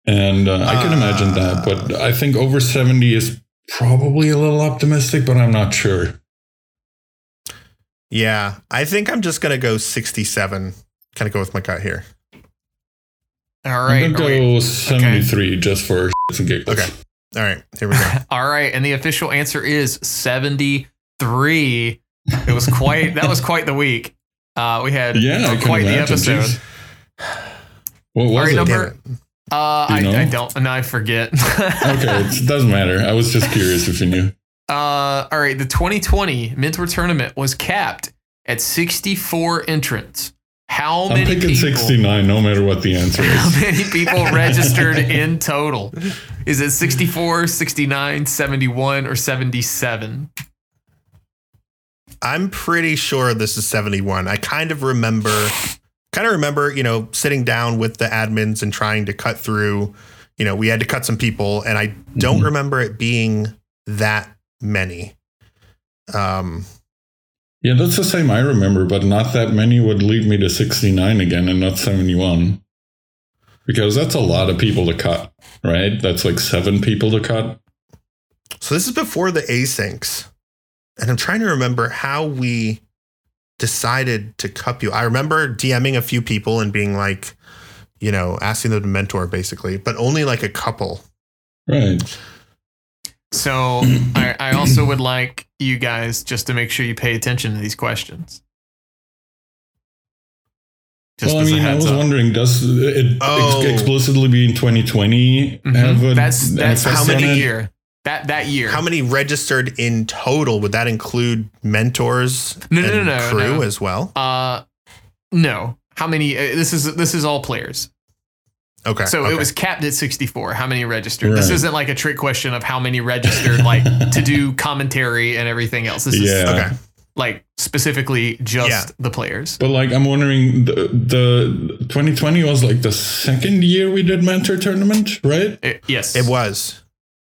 And uh, uh, I can imagine that, but I think over seventy is probably a little optimistic, but I'm not sure. Yeah, I think I'm just going to go sixty-seven. Kind of go with my gut here. All right. I'm going to go seventy-three okay. just for shits and giggles. Okay. All right. Here we go. All right. And the official answer is seventy-three. It was quite, that was quite the week. Uh, we had yeah, quite the episode. Geez. What was All right, it? Number, Uh, I, I don't, and no, I forget. Okay, it doesn't matter. I was just curious if you knew. Uh, all right, the twenty twenty Mentor Tournament was capped at sixty-four entrants. How I'm many? I'm picking people, sixty-nine, no matter what the answer is. How many people registered in total? Is it sixty-four, sixty-nine, seventy-one, or seventy-seven? I'm pretty sure this is seventy-one. I kind of remember. Kind of remember, you know, sitting down with the admins and trying to cut through, you know, we had to cut some people, and I don't mm-hmm. remember it being that many. Um, yeah, that's the same I remember, but not that many would lead me to sixty-nine again and not seventy-one. Because that's a lot of people to cut, right? That's like seven people to cut. So this is before the asyncs. And I'm trying to remember how we decided to cup you. I remember DMing a few people and being like, you know, asking them to mentor basically, but only like a couple. Right. So I, I also would like you guys just to make sure you pay attention to these questions. Just well, I mean, I was up. wondering, does it oh. ex- explicitly be in twenty twenty? Mm-hmm. Have a, that's that's how many year? That that year. How many registered in total? Would that include mentors no, and no, no, crew no. as well? Uh, no. How many? Uh, this is this is all players. Okay. So okay. it was capped at sixty-four. How many registered? Right. This isn't like a trick question of how many registered, like to do commentary and everything else. This yeah. is okay. like specifically just yeah. the players. But like, I'm wondering, the, the twenty twenty was like the second year we did mentor tournament, right? It, yes, it was.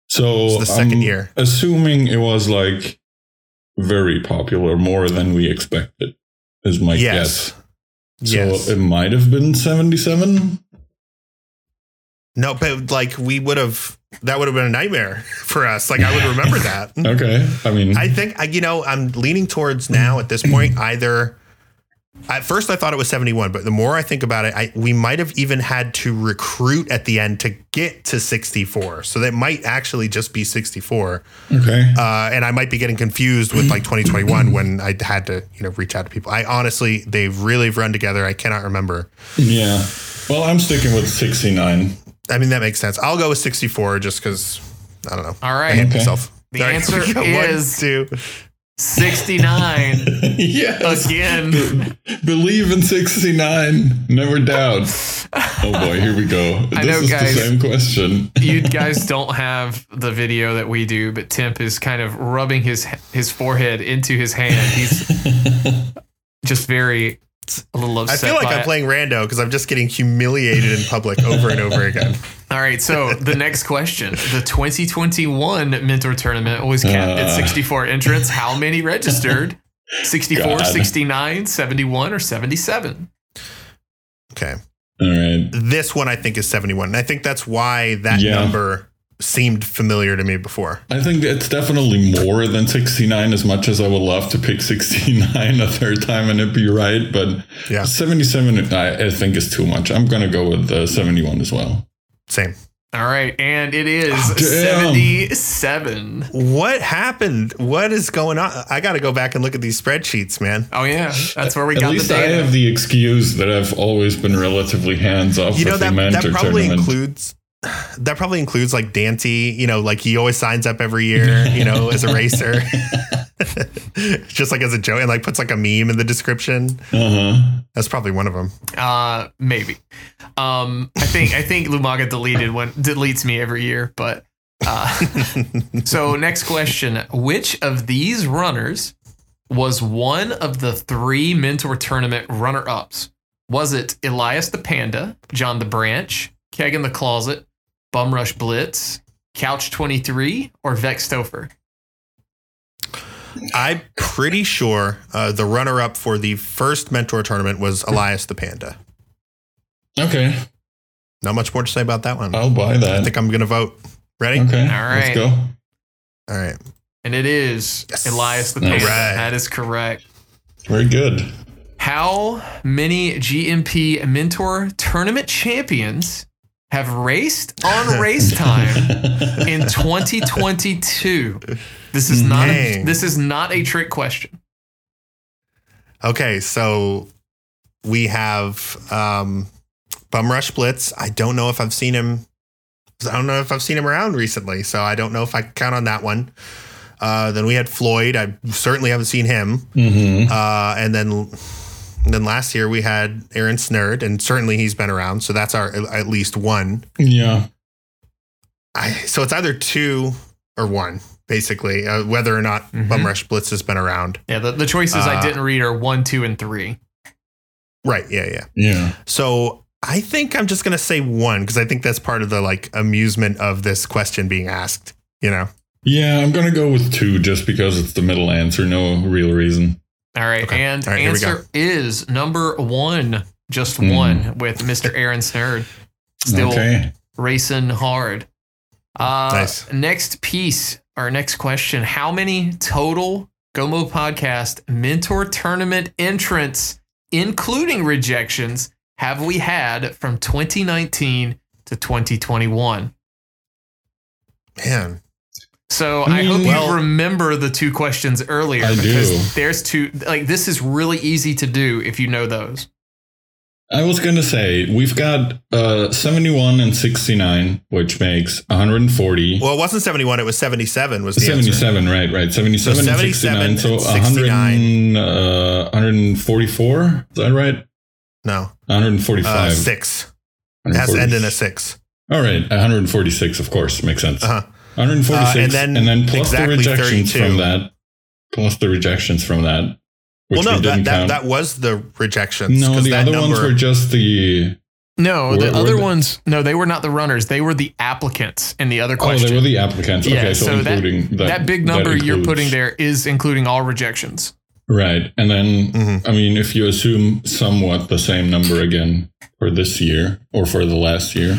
So it's the second I'm year, assuming it was like very popular, more than we expected, is my yes. guess. So yes. it might have been seventy-seven. No, but like we would have, that would have been a nightmare for us. Like I would remember that. Okay, I mean, I think you know I'm leaning towards now at this point either At first, I thought it was seventy-one, but the more I think about it, I, we might have even had to recruit at the end to get to sixty-four. So that might actually just be sixty-four. Okay. Uh, and I might be getting confused with like twenty twenty-one when I had to, you know, reach out to people. I honestly, they've really run together. I cannot remember. Yeah. Well, I'm sticking with sixty-nine. I mean, that makes sense. I'll go with sixty-four just because, I don't know. All right. I hate okay. myself. The All answer right. is... One, two... sixty-nine. Yes. Again. Be- believe in sixty-nine. Never doubt. Oh boy, here we go. This I know, is guys, the same question. You guys don't have the video that we do, but Temp is kind of rubbing his his forehead into his hand. He's just very a little upset. I feel like by I'm it. playing rando because I'm just getting humiliated in public over and over again. All right, so the next question. The twenty twenty-one Mentor Tournament was capped uh, at sixty-four entrants. How many registered? sixty-four, God. sixty-nine, seventy-one, or seventy-seven? Okay. All right. This one I think is seventy-one. And I think that's why that yeah. number seemed familiar to me before. I think it's definitely more than sixty-nine, as much as I would love to pick sixty-nine a third time and it'd be right. But yeah. seventy-seven, I, I think, is too much. I'm going to go with uh, seventy-one as well. Same. All right. And it is oh, seventy-seven. What happened? What is going on? I got to go back and look at these spreadsheets, man. Oh, yeah. That's where we At got the data. At least I have the excuse that I've always been relatively hands off. You know, with that, the mentor that probably tournament. includes that probably includes like Dante, you know, like he always signs up every year, you know, as a racer, just like as a joke and like puts like a meme in the description. Uh-huh. That's probably one of them. Uh, maybe. Um, I think I think Lumaga deleted one deletes me every year. But uh, so next question. Which of these runners was one of the three Mentor Tournament runner ups? Was it Elias the Panda, John the Branch, Keg in the Closet, Bumrush Blitz, Couch twenty-three, or Vextopher? I'm pretty sure uh, the runner-up for the first Mentor Tournament was Elias the Panda. Okay. Not much more to say about that one. I'll buy that. I think I'm going to vote. Ready? Okay. All right. Let's go. All right. And it is yes. Elias the Panda. All right. That is correct. Very good. How many G M P Mentor Tournament champions have raced on race time in twenty twenty-two? This is not a, this is not a trick question. Okay, so we have um, Bumrush Blitz. I don't know if I've seen him. I don't know if I've seen him around recently, so I don't know if I can count on that one. Uh, then we had Floyd. I certainly haven't seen him. Mm-hmm. Uh, and then. And then last year we had Aaron Snerd, and certainly he's been around. So that's our at least one. Yeah. I, so it's either two or one, basically, uh, whether or not mm-hmm. Bumrush Blitz has been around. Yeah. The, the choices uh, I didn't read are one, two, and three. Right. Yeah. Yeah. Yeah. So I think I'm just going to say one because I think that's part of the like amusement of this question being asked, you know? Yeah. I'm going to go with two just because it's the middle answer. No real reason. All right, okay. and All right, answer is number one, just mm. one, with Mister Aaron Snerd. Still okay. racing hard. Uh, nice. Next piece, our next question. How many total Go Mode Podcast Mentor Tournament entrants, including rejections, have we had from twenty nineteen to twenty twenty-one? Man. So I hope well, you remember the two questions earlier I because do. there's two, like this is really easy to do if you know those. I was going to say we've got uh, seventy-one and sixty-nine, which makes one hundred forty. Well, it wasn't seventy-one. It was seventy-seven was the seventy-seven. Answer. Right, right. seventy-seven, so seventy-seven and sixty-nine. So one hundred, uh, one hundred forty-four. Is that right? No. one hundred forty-five. Uh, six. It has to end in a six. All right. one hundred forty-six, of course. Makes sense. Uh huh. one hundred forty-six, uh, and, then and then plus exactly the rejections thirty-two. From that, plus the rejections from that. Which well, no, we didn't that, that, that was the rejections. No, the other number, ones were just the... No, were, the other ones, the, no, they were not the runners. They were the applicants in the other question. Oh, they were the applicants. Yeah, okay, so, so including... That, that, that big number that you're putting there is including all rejections. Right, and then, mm-hmm. I mean, if you assume somewhat the same number again for this year or for the last year...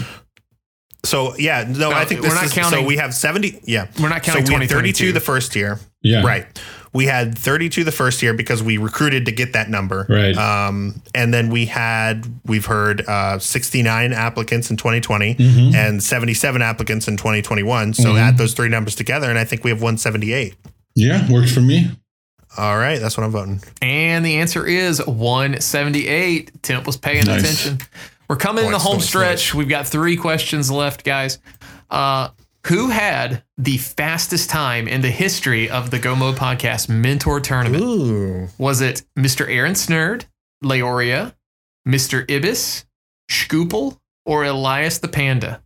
So, yeah, no, no, I think this we're not is, counting. So we have seventy. Yeah. We're not counting so we had thirty-two the first year. Yeah. Right. we had thirty-two the first year because we recruited to get that number. Right. Um, and then we had, we've heard uh, sixty-nine applicants in twenty twenty mm-hmm. and seventy-seven applicants in twenty twenty-one. So mm-hmm. add those three numbers together, and I think we have one seventy-eight. Yeah, works for me. All right, that's what I'm voting. And the answer is one seventy-eight. Temp was paying nice. attention. We're coming points, in the home points, stretch. Points. We've got three questions left, guys. Uh, who had the fastest time in the history of the Go Mode Podcast Mentor Tournament? Ooh. Was it Mister Aaron Snerd, Leoria, Mister Ibis, Schkoople, or Elias the Panda?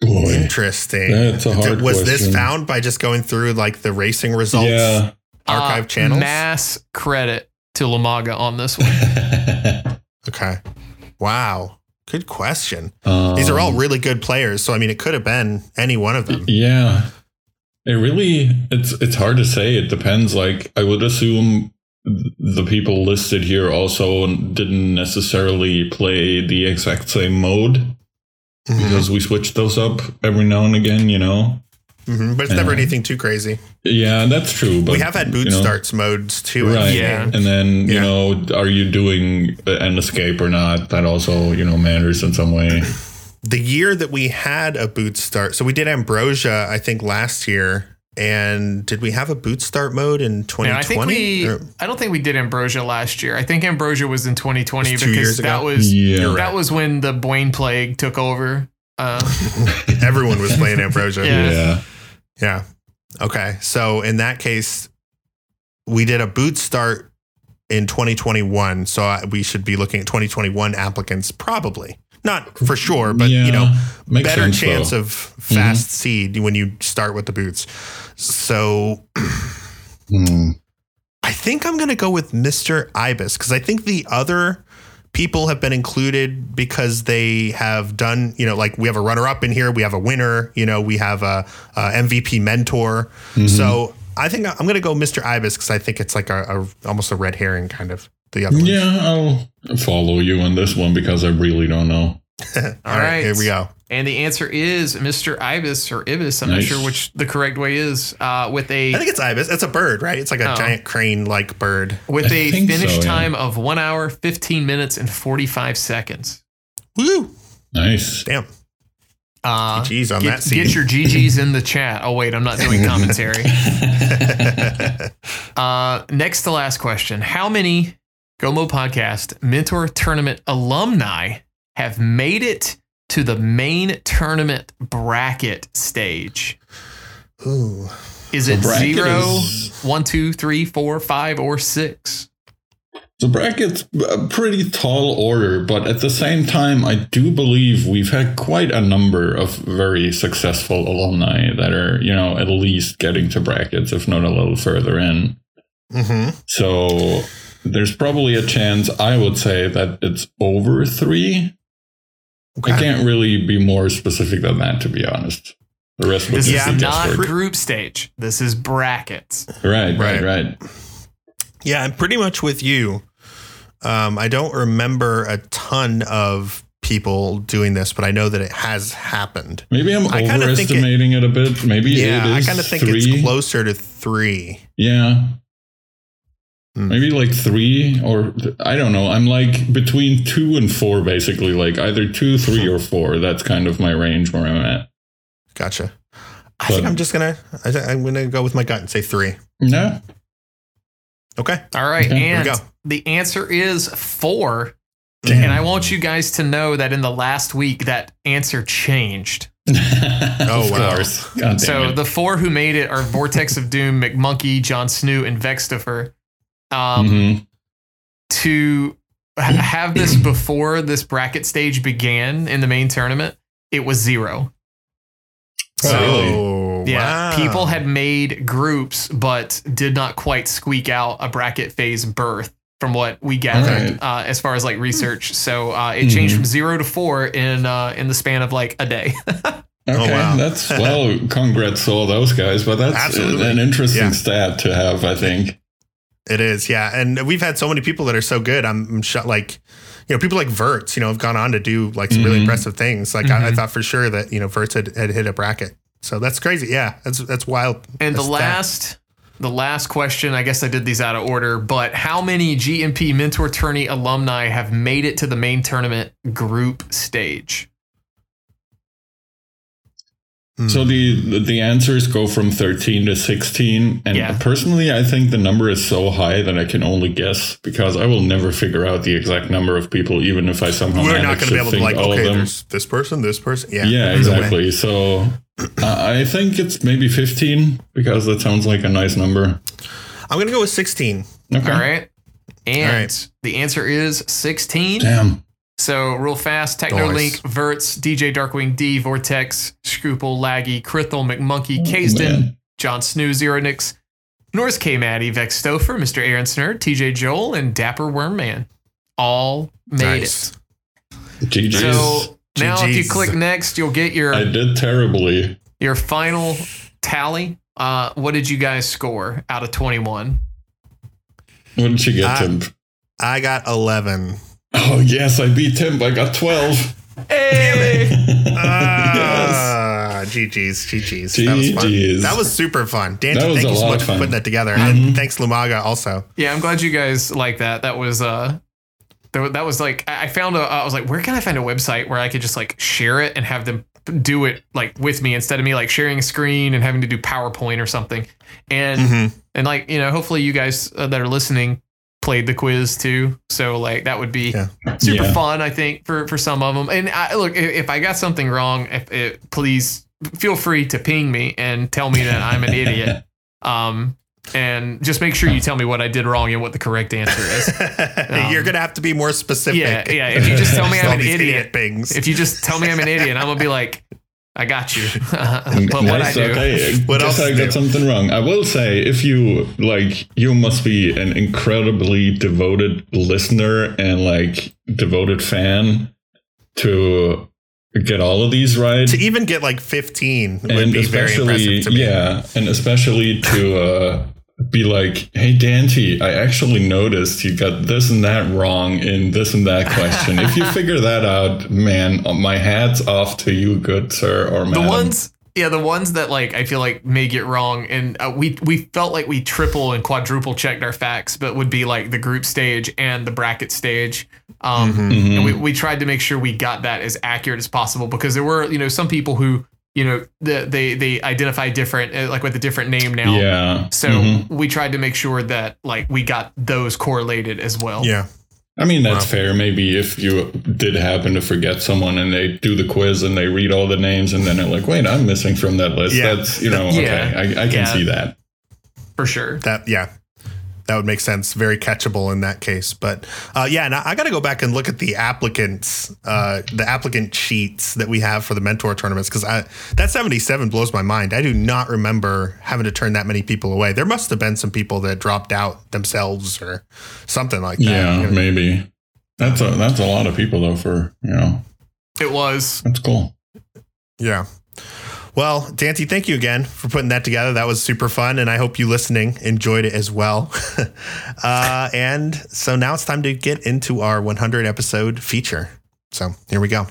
Boy, interesting. That's a hard Was question. This found by just going through like the racing results yeah. archive uh, channels? Mass credit to Lumaga on this one. Okay. Wow. Good question. Um, These are all really good players, so I mean, it could have been any one of them. Yeah. It really, it's it's hard to say. It depends. Like, I would assume the people listed here also didn't necessarily play the exact same mode. Mm-hmm. Because we switch those up every now and again, you know. Mm-hmm. But it's and, never anything too crazy. Yeah, that's true. But we have had boot you know, starts modes too, right? Yeah, and then yeah. you know, are you doing an escape or not? That also you know matters in some way. The year that we had a boot start, so we did Ambrosia, I think, last year. And did we have a boot start mode in twenty twenty? I think we, or? I don't think we did Ambrosia last year. I think Ambrosia was in twenty twenty was because that ago? was yeah, that right. was when the Blaine Plague took over. Uh, Everyone was playing Ambrosia. Yeah. yeah. Yeah. Okay. So in that case, we did a boot start in twenty twenty-one. So I, we should be looking at twenty twenty-one applicants probably. Not for sure, but, yeah, you know, better sense, chance though. of fast mm-hmm. seed when you start with the boots. So mm. I think I'm going to go with Mister Ibis because I think the other people have been included because they have done, you know, like we have a runner up in here. We have a winner. You know, we have a, a M V P mentor. Mm-hmm. So I think I'm going to go Mister Ibis because I think it's like a, a almost a red herring kind of. The other yeah, ones. I'll follow you on this one because I really don't know. All, All right, here we go. And the answer is Mister Ibis or Ibis. I'm nice. not sure which the correct way is. Uh, with a, I think it's Ibis. It's a bird, right? It's like a oh. giant crane-like bird. With I a finish so, time yeah. of one hour, fifteen minutes, and forty-five seconds. Woo! Nice. Damn. Uh, G Gs on get, that scene. Get your G Gs in the chat. Oh, wait, I'm not doing commentary. uh, next to last question. How many Go Mode Podcast Mentor Tournament alumni have made it to the main tournament bracket stage? Ooh. Is it zero, is, one, two, three, four, five, or six? The bracket's a pretty tall order, but at the same time, I do believe we've had quite a number of very successful alumni that are, you know, at least getting to brackets, if not a little further in. Mm-hmm. So there's probably a chance, I would say, that it's over three. Okay. I can't really be more specific than that, to be honest. The rest of this is not desperate. Group stage. This is brackets. Right, right, right. Yeah, I'm pretty much with you. Um, I don't remember a ton of people doing this, but I know that it has happened. Maybe I'm I overestimating it, it a bit. Maybe yeah, it is I kind of think three. It's closer to three. Yeah. Maybe like three or I don't know. I'm like between two and four, basically, like either two, three or four. That's kind of my range where I'm at. Gotcha. I but think I'm just going to I'm going to go with my gut and say three. No. OK. All right. Okay. And go. The answer is four. Damn. And I want you guys to know that in the last week that answer changed. oh, wow. So it. The four who made it are Vortex of Doom, McMonkey, John Snoo, and Vextopher. Um, mm-hmm. To ha- have this before this bracket stage began in the main tournament, it was zero. So, oh, yeah, wow. People had made groups, but did not quite squeak out a bracket phase berth from what we gathered, right. uh, as far as like research. So, uh, it mm-hmm. changed from zero to four in, uh, in the span of like a day. Okay, oh, wow. That's well, congrats to all those guys, but that's Absolutely. an interesting yeah. stat to have, I think. It is, yeah, and we've had so many people that are so good. I'm, I'm sh- like, you know, people like Verts, you know, have gone on to do like some mm-hmm. really impressive things. Like mm-hmm. I, I thought for sure that you know Verts had, had hit a bracket. So that's crazy. Yeah, that's that's wild. And that's the last that. the last question, I guess I did these out of order, but how many G M P Mentor Tourney alumni have made it to the main tournament group stage? Mm. So the the answers go from thirteen to sixteen. And yeah. personally, I think the number is so high that I can only guess, because I will never figure out the exact number of people, even if I somehow We're not going to be able to like, okay, there's this person, this person. Yeah, yeah, exactly. So uh, I think it's maybe fifteen, because that sounds like a nice number. I'm going to go with sixteen. Okay. All right. And All right. the answer is sixteen. Damn. So, real fast, Technolink, nice. Verts, D J Darkwing D, Vortex, Scruple, Laggy, Crithel, McMonkey, oh, Kaysden, John Snoo, Zeronix, Norse K Maddie, Vextopher, Mister Aaron Snerd, T J Joel, and Dapper Wormman. All made nice. it. G Gs. So, now G Gs. If you click next, you'll get your... I did terribly. Your final tally. Uh, what did you guys score out of twenty-one? What did you get, I, Tim? I got eleven. Oh, yes, I beat Temp. I got twelve. Hey! Ah, yes. G Gs, G Gs. That was fun. That was super fun. Dante, thank you so much for putting that together. Mm-hmm. And thanks, Lumaga, also. Yeah, I'm glad you guys like that. That was, uh, that was like, I found, a, I was like, where can I find a website where I could just like share it and have them do it like with me instead of me like sharing a screen and having to do PowerPoint or something. And, mm-hmm. and like, you know, hopefully you guys uh, that are listening played the quiz too, so like that would be yeah. super yeah. fun, I think, for for some of them. And I, look, if I got something wrong, if it, please feel free to ping me and tell me that I'm an idiot, um and just make sure you tell me what I did wrong and what the correct answer is. Um, you're gonna have to be more specific. Yeah, yeah. If you just tell me I'm an idiot, idiot if you just tell me I'm an idiot, I'm gonna be like, I got you. But what nice, I do, okay. what else I got do? Something wrong. I will say, if you like, you must be an incredibly devoted listener and like devoted fan to get all of these right. To even get like fifteen and would be very impressive to me. Yeah, and especially to uh, be like, hey, Dante, I actually noticed you got this and that wrong in this and that question. If you figure that out, man, my hat's off to you, good sir or madam. The ones, yeah, the ones that like I feel like may get wrong, and uh, we we felt like we triple and quadruple checked our facts, but would be like the group stage and the bracket stage. Um, mm-hmm. and we we tried to make sure we got that as accurate as possible, because there were, you know, some people who, you know, the, they they identify different, like with a different name now. Yeah. So mm-hmm. we tried to make sure that like we got those correlated as well. Yeah. I mean, that's wow. fair. Maybe if you did happen to forget someone and they do the quiz and they read all the names and then they're like, wait, I'm missing from that list. Yeah. That's, you know, yeah. okay, I, I can yeah. see that. For sure. That, yeah. That would make sense. Very catchable in that case. But uh, yeah, and I, I got to go back and look at the applicants, uh, the applicant sheets that we have for the mentor tournaments, because I that seventy-seven blows my mind. I do not remember having to turn that many people away. There must have been some people that dropped out themselves or something like that. Yeah, you know? Maybe. That's a that's a lot of people, though, for, you know. It was. That's cool. Yeah. Well, Dante, thank you again for putting that together. That was super fun, and I hope you listening enjoyed it as well. uh, and so now it's time to get into our one hundred episode feature. So here we go.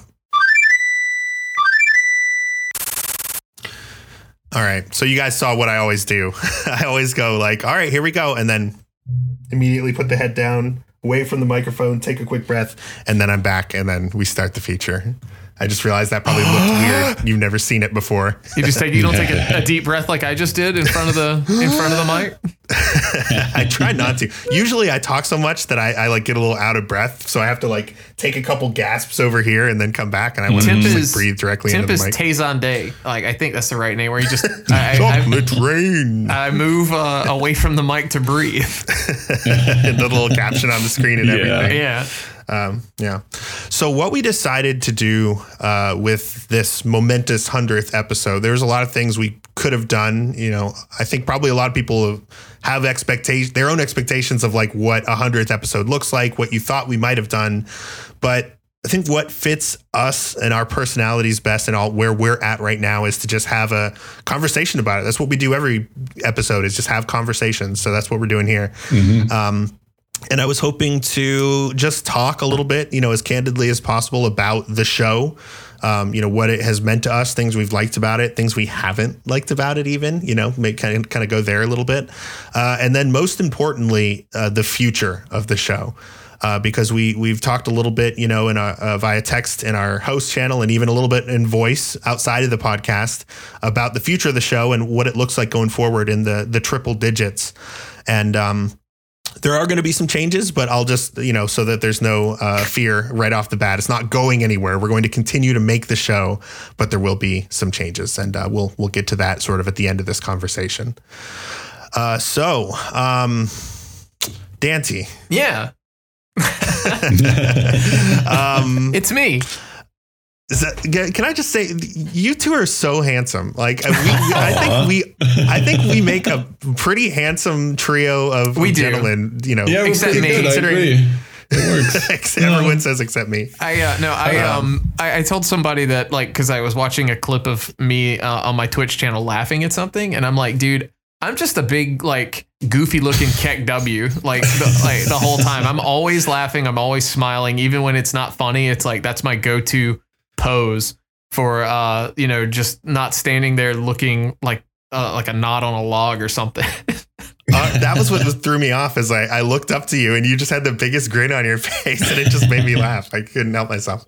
All right. So you guys saw what I always do. I always go like, all right, here we go. And then immediately put the head down, away from the microphone, take a quick breath, and then I'm back, and then we start the feature. I just realized that probably looked weird. You've never seen it before. You just take you don't take a, a deep breath like I just did in front of the in front of the mic. I try not to. Usually I talk so much that I, I like get a little out of breath, so I have to like take a couple gasps over here and then come back, and I want to just like breathe directly Temp into the mic. Temp is Tezande. Like I think that's the right name, where you just I, chocolate I, I, rain. I move uh, away from the mic to breathe. The little caption on the screen and yeah. everything. Yeah. Um, yeah. So what we decided to do uh, with this momentous hundredth episode, there's a lot of things we could have done. You know, I think probably a lot of people have expectation, their own expectations of like what a hundredth episode looks like, what you thought we might have done. But I think what fits us and our personalities best and all where we're at right now is to just have a conversation about it. That's what we do every episode, is just have conversations. So that's what we're doing here. Mm-hmm. Um And I was hoping to just talk a little bit, you know, as candidly as possible about the show, um, you know, what it has meant to us, things we've liked about it, things we haven't liked about it even, you know, make kind of, kind of go there a little bit. Uh, and then most importantly, uh, the future of the show. Uh, because we we've talked a little bit, you know, in our, uh, via text in our host channel, and even a little bit in voice outside of the podcast about the future of the show and what it looks like going forward in the the triple digits. And um, there are going to be some changes, but I'll just, you know, so that there's no uh, fear right off the bat, it's not going anywhere. We're going to continue to make the show, but there will be some changes, and uh, we'll we'll get to that sort of at the end of this conversation. Uh, so, um, Dante, yeah. um, it's me. Is that, can I just say, you two are so handsome. Like we, I think we, I think we make a pretty handsome trio of we gentlemen. Do. You know, yeah, except me. Considering it works. Everyone um, says except me. I uh, no, I um, I, I told somebody that, like, because I was watching a clip of me uh, on my Twitch channel laughing at something, and I'm like, dude, I'm just a big, like, goofy looking Keck W, like the, like the whole time. I'm always laughing. I'm always smiling. Even when it's not funny, it's like, that's my go-to pose for, uh, you know, just not standing there looking like, uh, like a knot on a log or something. Uh, that was what threw me off, is I, I looked up to you and you just had the biggest grin on your face, and it just made me laugh. I couldn't help myself.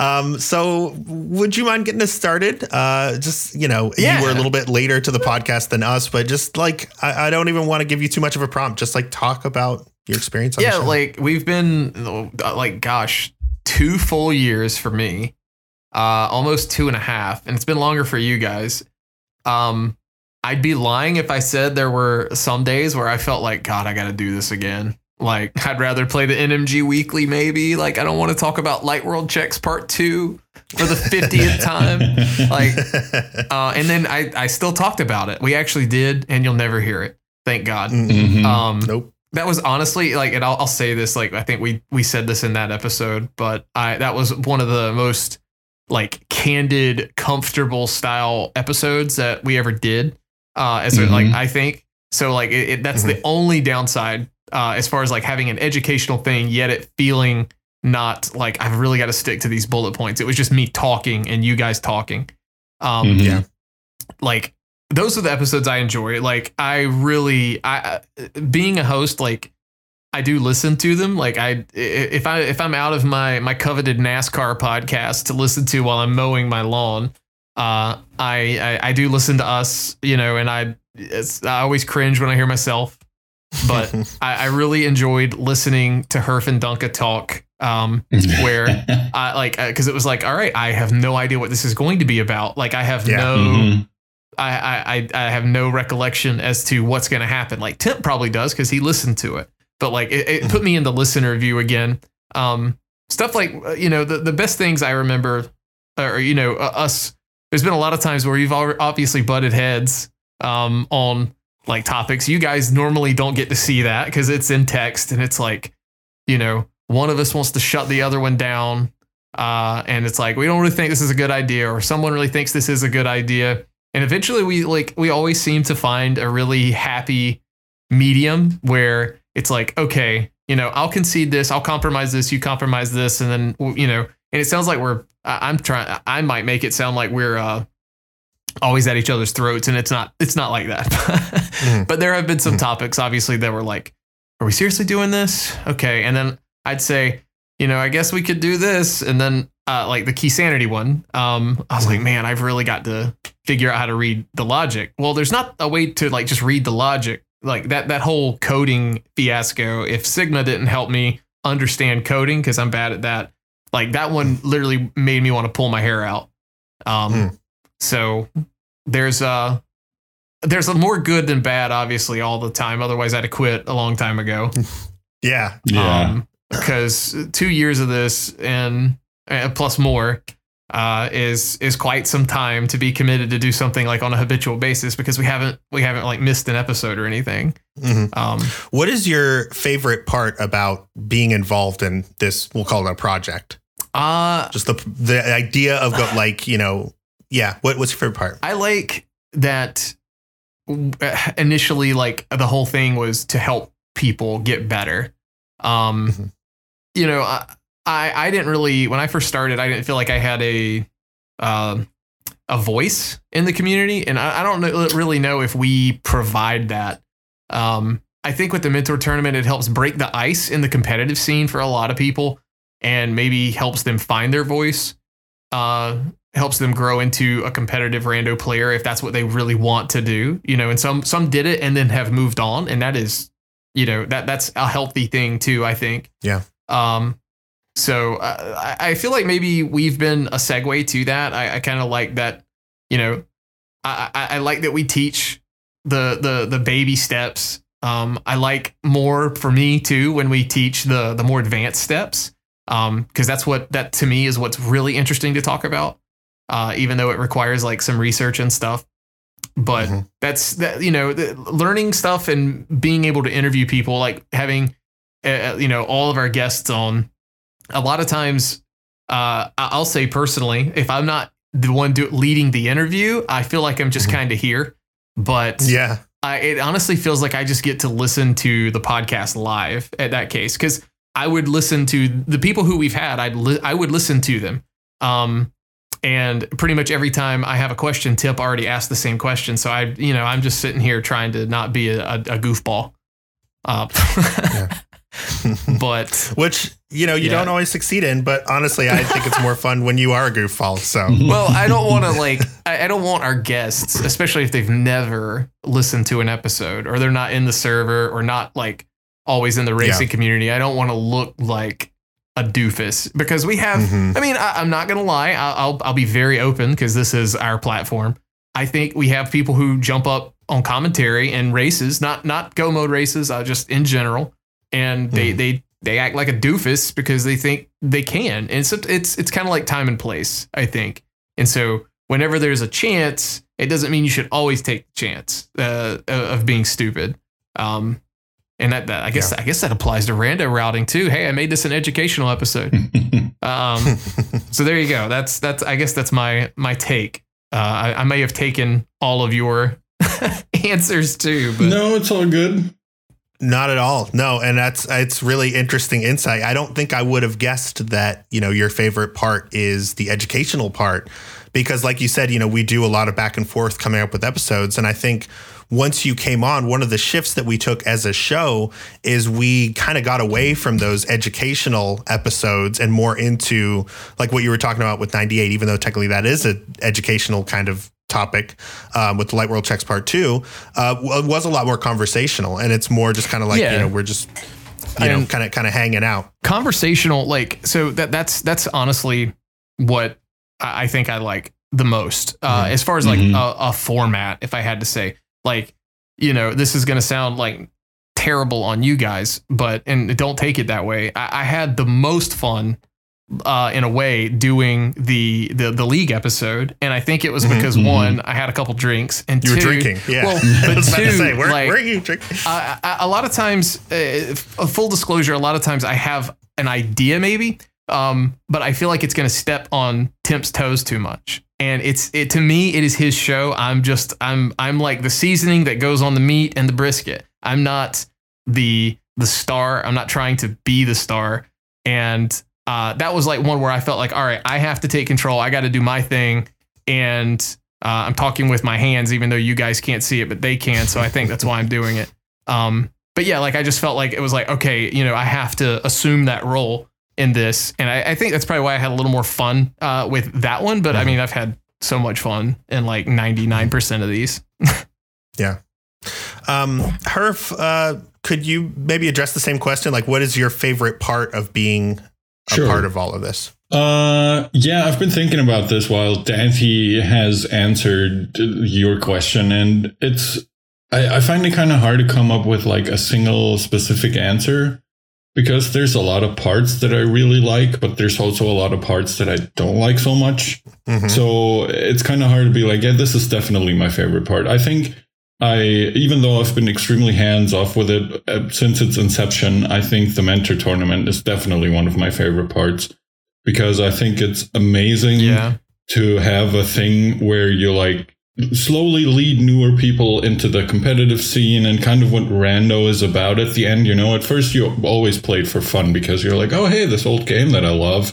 Um, so would you mind getting us started? Uh, just, you know, yeah. You were a little bit later to the podcast than us, but just like, I, I don't even want to give you too much of a prompt. Just like talk about your experience on yeah, the show. Like we've been like, gosh, two full years for me, uh, almost two and a half. And it's been longer for you guys. Um, I'd be lying if I said there were some days where I felt like, God, I got to do this again. Like, I'd rather play the N M G Weekly, maybe. Like, I don't want to talk about Light World Checks Part two for the fiftieth time. Like, uh, and then I, I still talked about it. We actually did, and you'll never hear it. Thank God. Mm-hmm. Um, nope. That was honestly, like, and I'll, I'll say this, like, I think we, we said this in that episode, but I that was one of the most, like, candid, comfortable style episodes that we ever did. Uh, as mm-hmm. like I think so, like it, it, that's mm-hmm. the only downside uh, as far as like having an educational thing, yet it feeling not like I've really got to stick to these bullet points. It was just me talking and you guys talking. Um, mm-hmm. Yeah, like those are the episodes I enjoy. Like I really, I being a host, like I do listen to them. Like I, if I if I'm out of my my coveted NASCAR podcast to listen to while I'm mowing my lawn. Uh, I, I, I do listen to us, you know, and I, it's, I always cringe when I hear myself, but I, I really enjoyed listening to Herf and Dunka talk, um, where I like, cause it was like, all right, I have no idea what this is going to be about. Like I have yeah. no, mm-hmm. I, I, I have no recollection as to what's going to happen. Like Temp probably does, cause he listened to it, but like it, it put me in the listener view again. Um, stuff like, you know, the, the best things I remember or, you know, uh, us, there's been a lot of times where you've obviously butted heads um, on like topics. You guys normally don't get to see that because it's in text and it's like, you know, one of us wants to shut the other one down. Uh, and it's like, we don't really think this is a good idea, or someone really thinks this is a good idea. And eventually we like, we always seem to find a really happy medium where it's like, okay, you know, I'll concede this, I'll compromise this, you compromise this. And then, you know, and it sounds like we're, I'm trying, I might make it sound like we're uh, always at each other's throats, and it's not, it's not like that. mm. But there have been some mm. topics, obviously, that were like, are we seriously doing this? Okay. And then I'd say, you know, I guess we could do this. And then uh, like the Key Sanity one, um, I was like, man, I've really got to figure out how to read the logic. Well, there's not a way to like just read the logic like that, that whole coding fiasco. If Sigma didn't help me understand coding, because I'm bad at that. Like that one literally made me want to pull my hair out. Um, mm. So there's uh, there's a more good than bad, obviously, all the time. Otherwise, I'd have quit a long time ago. yeah. Yeah. Because um, two years of this and uh, plus more uh, is is quite some time to be committed to do something like on a habitual basis, because we haven't we haven't like missed an episode or anything. Mm-hmm. Um, what is your favorite part about being involved in this? We'll call it a project. Uh, just the the idea of uh, like, you know, yeah. What, what's your favorite part? I like that initially, like the whole thing was to help people get better. Um, mm-hmm. You know, I, I I didn't really, when I first started, I didn't feel like I had a uh, a voice in the community. And I, I don't know, really know if we provide that. Um, I think with the mentor tournament, it helps break the ice in the competitive scene for a lot of people and maybe helps them find their voice, uh, helps them grow into a competitive rando player if that's what they really want to do, you know, and some some did it and then have moved on. And that is, you know, that that's a healthy thing, too, I think. Yeah. Um. So I, I feel like maybe we've been a segue to that. I, I kind of like that, you know, I, I, I like that we teach the the the baby steps. Um, I like more for me, too, when we teach the the more advanced steps, um, because that's what that to me is what's really interesting to talk about, uh, even though it requires like some research and stuff. But mm-hmm. that's that, you know, the, learning stuff and being able to interview people, like having, uh, you know, all of our guests on. A lot of times uh, I'll say personally, if I'm not the one do, leading the interview, I feel like I'm just mm-hmm. kind of here. But yeah, I, it honestly feels like I just get to listen to the podcast live at that case, because I would listen to the people who we've had. I'd li- I would listen to them. Um, and pretty much every time I have a question, Tip already asked the same question. So, I, you know, I'm just sitting here trying to not be a, a, a goofball. Uh, yeah. But which, you know, you yeah. don't always succeed in, but honestly, I think it's more fun when you are a goofball. So, well, I don't want to like, I, I don't want our guests, especially if they've never listened to an episode or they're not in the server or not like always in the racing yeah. community. I don't want to look like a doofus because we have, mm-hmm. I mean, I, I'm not going to lie. I'll, I'll, I'll be very open because this is our platform. I think we have people who jump up on commentary and races, not, not go mode races, uh, just in general. And they, mm. they they act like a doofus because they think they can. And so it's it's kind of like time and place, I think. And so whenever there's a chance, it doesn't mean you should always take the chance uh, of being stupid. Um, and that, that I guess yeah. I guess that applies to rando routing too. Hey, I made this an educational episode. um, so there you go. That's that's I guess that's my my take. Uh, I, I may have taken all of your answers too. But. No, it's all good. Not at all. No. And that's, it's really interesting insight. I don't think I would have guessed that, you know, your favorite part is the educational part, because like you said, you know, we do a lot of back and forth coming up with episodes. And I think once you came on, one of the shifts that we took as a show is we kind of got away from those educational episodes and more into like what you were talking about with ninety-eight, even though technically that is an educational kind of topic um, with the Light World Checks Part Two, uh, w- was a lot more conversational, and it's more just kind of like yeah. you know we're just you I know kind of kind of hanging out, conversational. Like so that that's that's honestly what I think I like the most uh, mm-hmm. as far as like mm-hmm. a, a format. If I had to say, like you know, this is gonna sound like terrible on you guys, but and don't take it that way. I, I had the most fun. Uh, in a way, doing the, the the league episode, and I think it was because mm-hmm. one, I had a couple drinks, and you two, were drinking. Yeah, well, but I was two, about to say, where, like, where are you drinking? I, I, a lot of times, uh, full disclosure, a lot of times I have an idea, maybe, um, but I feel like it's going to step on Temp's toes too much, and it's it to me, it is his show. I'm just I'm I'm like the seasoning that goes on the meat and the brisket. I'm not the the star. I'm not trying to be the star, and. Uh, that was like one where I felt like, all right, I have to take control. I got to do my thing. And uh, I'm talking with my hands, even though you guys can't see it, but they can. So I think that's why I'm doing it. Um, but yeah, like I just felt like it was like, OK, you know, I have to assume that role in this. And I, I think that's probably why I had a little more fun uh, with that one. But mm-hmm. I mean, I've had so much fun in like ninety-nine percent of these. yeah. Um, Herf, uh, could you maybe address the same question? Like, what is your favorite part of being a sure. part of all of this? Uh, yeah, I've been thinking about this while Dante has answered your question, and it's I, I find it kind of hard to come up with like a single specific answer because there's a lot of parts that I really like, but there's also a lot of parts that I don't like so much. Mm-hmm. So it's kind of hard to be like, yeah, this is definitely my favorite part. I think I, even though I've been extremely hands off with it uh, since its inception, I think the mentor tournament is definitely one of my favorite parts because I think it's amazing yeah. to have a thing where you like slowly lead newer people into the competitive scene and kind of what rando is about at the end. You know, at first you always played for fun because you're like, oh, hey, this old game that I love.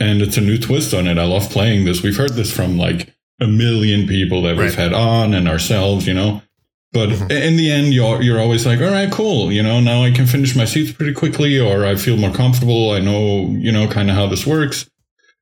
and it's a new twist on it. I love playing this. We've heard this from like a million people that right. we've had on and ourselves, you know. But mm-hmm. in the end, you're you're always like, all right, cool. You know, now I can finish my seats pretty quickly, or I feel more comfortable. I know, you know, kind of how this works.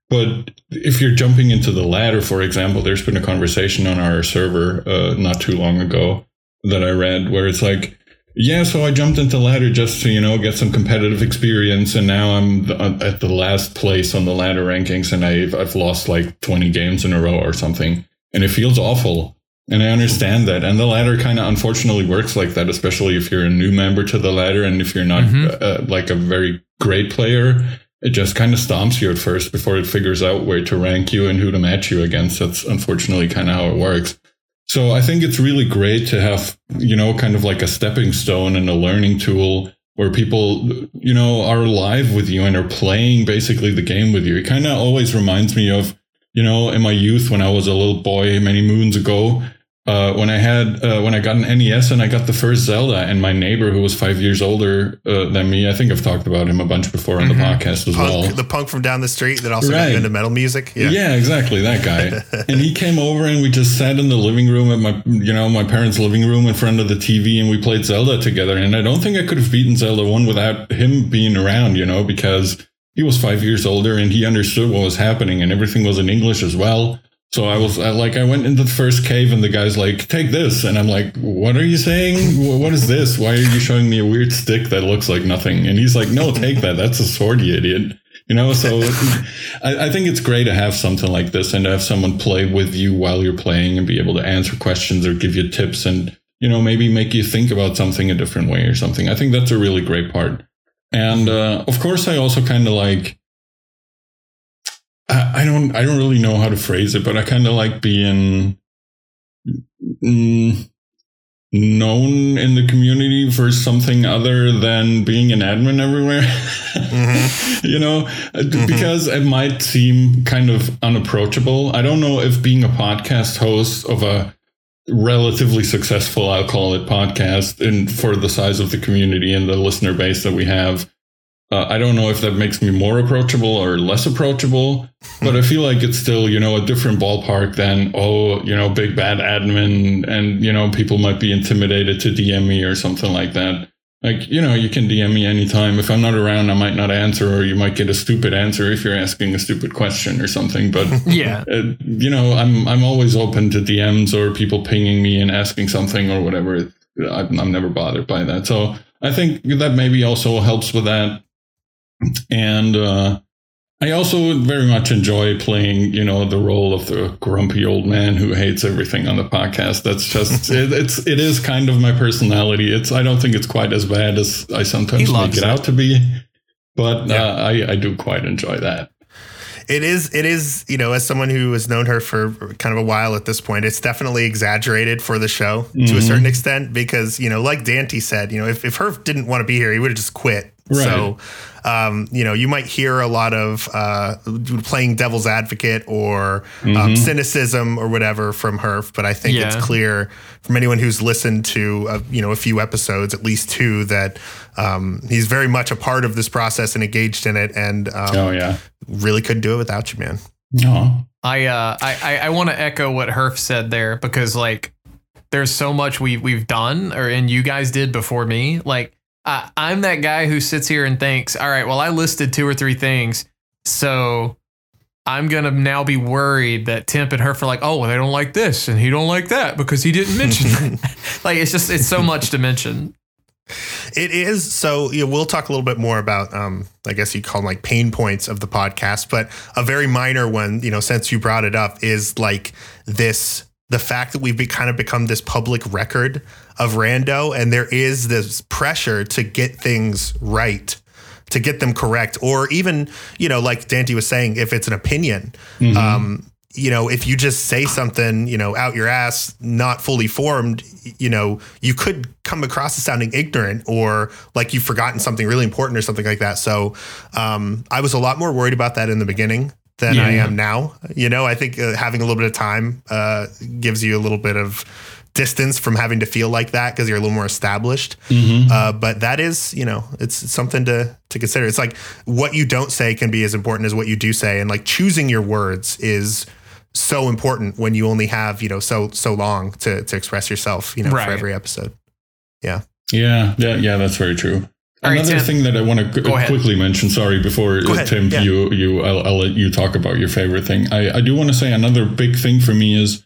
But if you're jumping into the ladder, for example, there's been a conversation on our server uh, not too long ago that I read where it's like, yeah, so I jumped into ladder just to, you know, get some competitive experience. And now I'm th- at the last place on the ladder rankings, and I've, I've lost like twenty games in a row or something. And it feels awful. And I understand that. And the ladder kind of unfortunately works like that, especially if you're a new member to the ladder. And if you're not mm-hmm. uh, like a very great player, it just kind of stomps you at first before it figures out where to rank you and who to match you against. That's unfortunately kind of how it works. So I think it's really great to have, you know, kind of like a stepping stone and a learning tool where people, you know, are live with you and are playing basically the game with you. It kind of always reminds me of, you know, in my youth when I was a little boy many moons ago, uh, when I had uh, when I got an N E S and I got the first Zelda, and my neighbor who was five years older uh, than me, I think I've talked about him a bunch before on mm-hmm. the podcast as punk, well. The punk from down the street that also right. got into metal music. Yeah, yeah, exactly. That guy. And he came over and we just sat in the living room at my, you know, my parents' living room in front of the T V, and we played Zelda together. And I don't think I could have beaten Zelda one without him being around, you know, because he was five years older and he understood what was happening, and everything was in English as well. So I was I, like, I went into the first cave and the guy's like, take this. And I'm like, what are you saying? What is this? Why are you showing me a weird stick that looks like nothing? And he's like, no, take that. That's a sword, you idiot. You know, so I, I think it's great to have something like this and to have someone play with you while you're playing and be able to answer questions or give you tips and, you know, maybe make you think about something a different way or something. I think that's a really great part. And uh, of course, I also kind of like, I don't I don't really know how to phrase it, but I kind of like being mm, known in the community for something other than being an admin everywhere, mm-hmm. you know, mm-hmm. because it might seem kind of unapproachable. I don't know if being a podcast host of a relatively successful, I'll call it, podcast, and for the size of the community and the listener base that we have, Uh, I don't know if that makes me more approachable or less approachable, but I feel like it's still, you know, a different ballpark than, oh, you know, big bad admin and, you know, people might be intimidated to D M me or something like that. Like, you know, you can D M me anytime. If I'm not around, I might not answer, or you might get a stupid answer if you're asking a stupid question or something. But, yeah, uh, you know, I'm I'm always open to D Ms or people pinging me and asking something or whatever. I'm, I'm never bothered by that. So I think that maybe also helps with that. And uh, I also very much enjoy playing, you know, the role of the grumpy old man who hates everything on the podcast. That's just it, it's it is kind of my personality. It's I don't think it's quite as bad as I sometimes make it out to be, but yeah. uh, I, I do quite enjoy that. It is, it is, you know, as someone who has known her for kind of a while at this point, it's definitely exaggerated for the show mm-hmm. to a certain extent because, you know, like Dante said, you know, if, if Herf didn't want to be here, he would have just quit. Right. So, um, you know, you might hear a lot of uh, playing devil's advocate or mm-hmm. um, cynicism or whatever from Herf. But I think yeah. it's clear from anyone who's listened to, uh, you know, a few episodes, at least two, that um, he's very much a part of this process and engaged in it. And um, oh, yeah. really couldn't do it without you, man. No, I uh, I, I want to echo what Herf said there, because like there's so much we, we've done or and you guys did before me, like. Uh, I'm that guy who sits here and thinks, all right, well, I listed two or three things, so I'm going to now be worried that Temp and Herf are like, oh, well, they don't like this and he don't like that because he didn't mention that. Like, it's just it's so much to mention. It is. So you know, we'll talk a little bit more about, um, I guess you call them like pain points of the podcast, but a very minor one, you know, since you brought it up, is like this. The fact that we've be kind of become this public record of rando, and there is this pressure to get things right, to get them correct, or even, you know, like Dante was saying, if it's an opinion, mm-hmm. um, you know, if you just say something, you know, out your ass, not fully formed, you know, you could come across as sounding ignorant or like you've forgotten something really important or something like that. So um, I was a lot more worried about that in the beginning than yeah. I am now. You know, I think uh, having a little bit of time uh, gives you a little bit of distance from having to feel like that because you're a little more established. Mm-hmm. Uh, but that is, you know, it's, it's something to, to consider. It's like what you don't say can be as important as what you do say. And like choosing your words is so important when you only have, you know, so, so long to, to express yourself, you know, right. for every episode. Yeah. Yeah. Yeah. Yeah. That's very true. Another right, thing that I want to Go quickly ahead. mention, sorry, before Tim, yeah. you, you, I'll, I'll let you talk about your favorite thing. I, I do want to say another big thing for me is,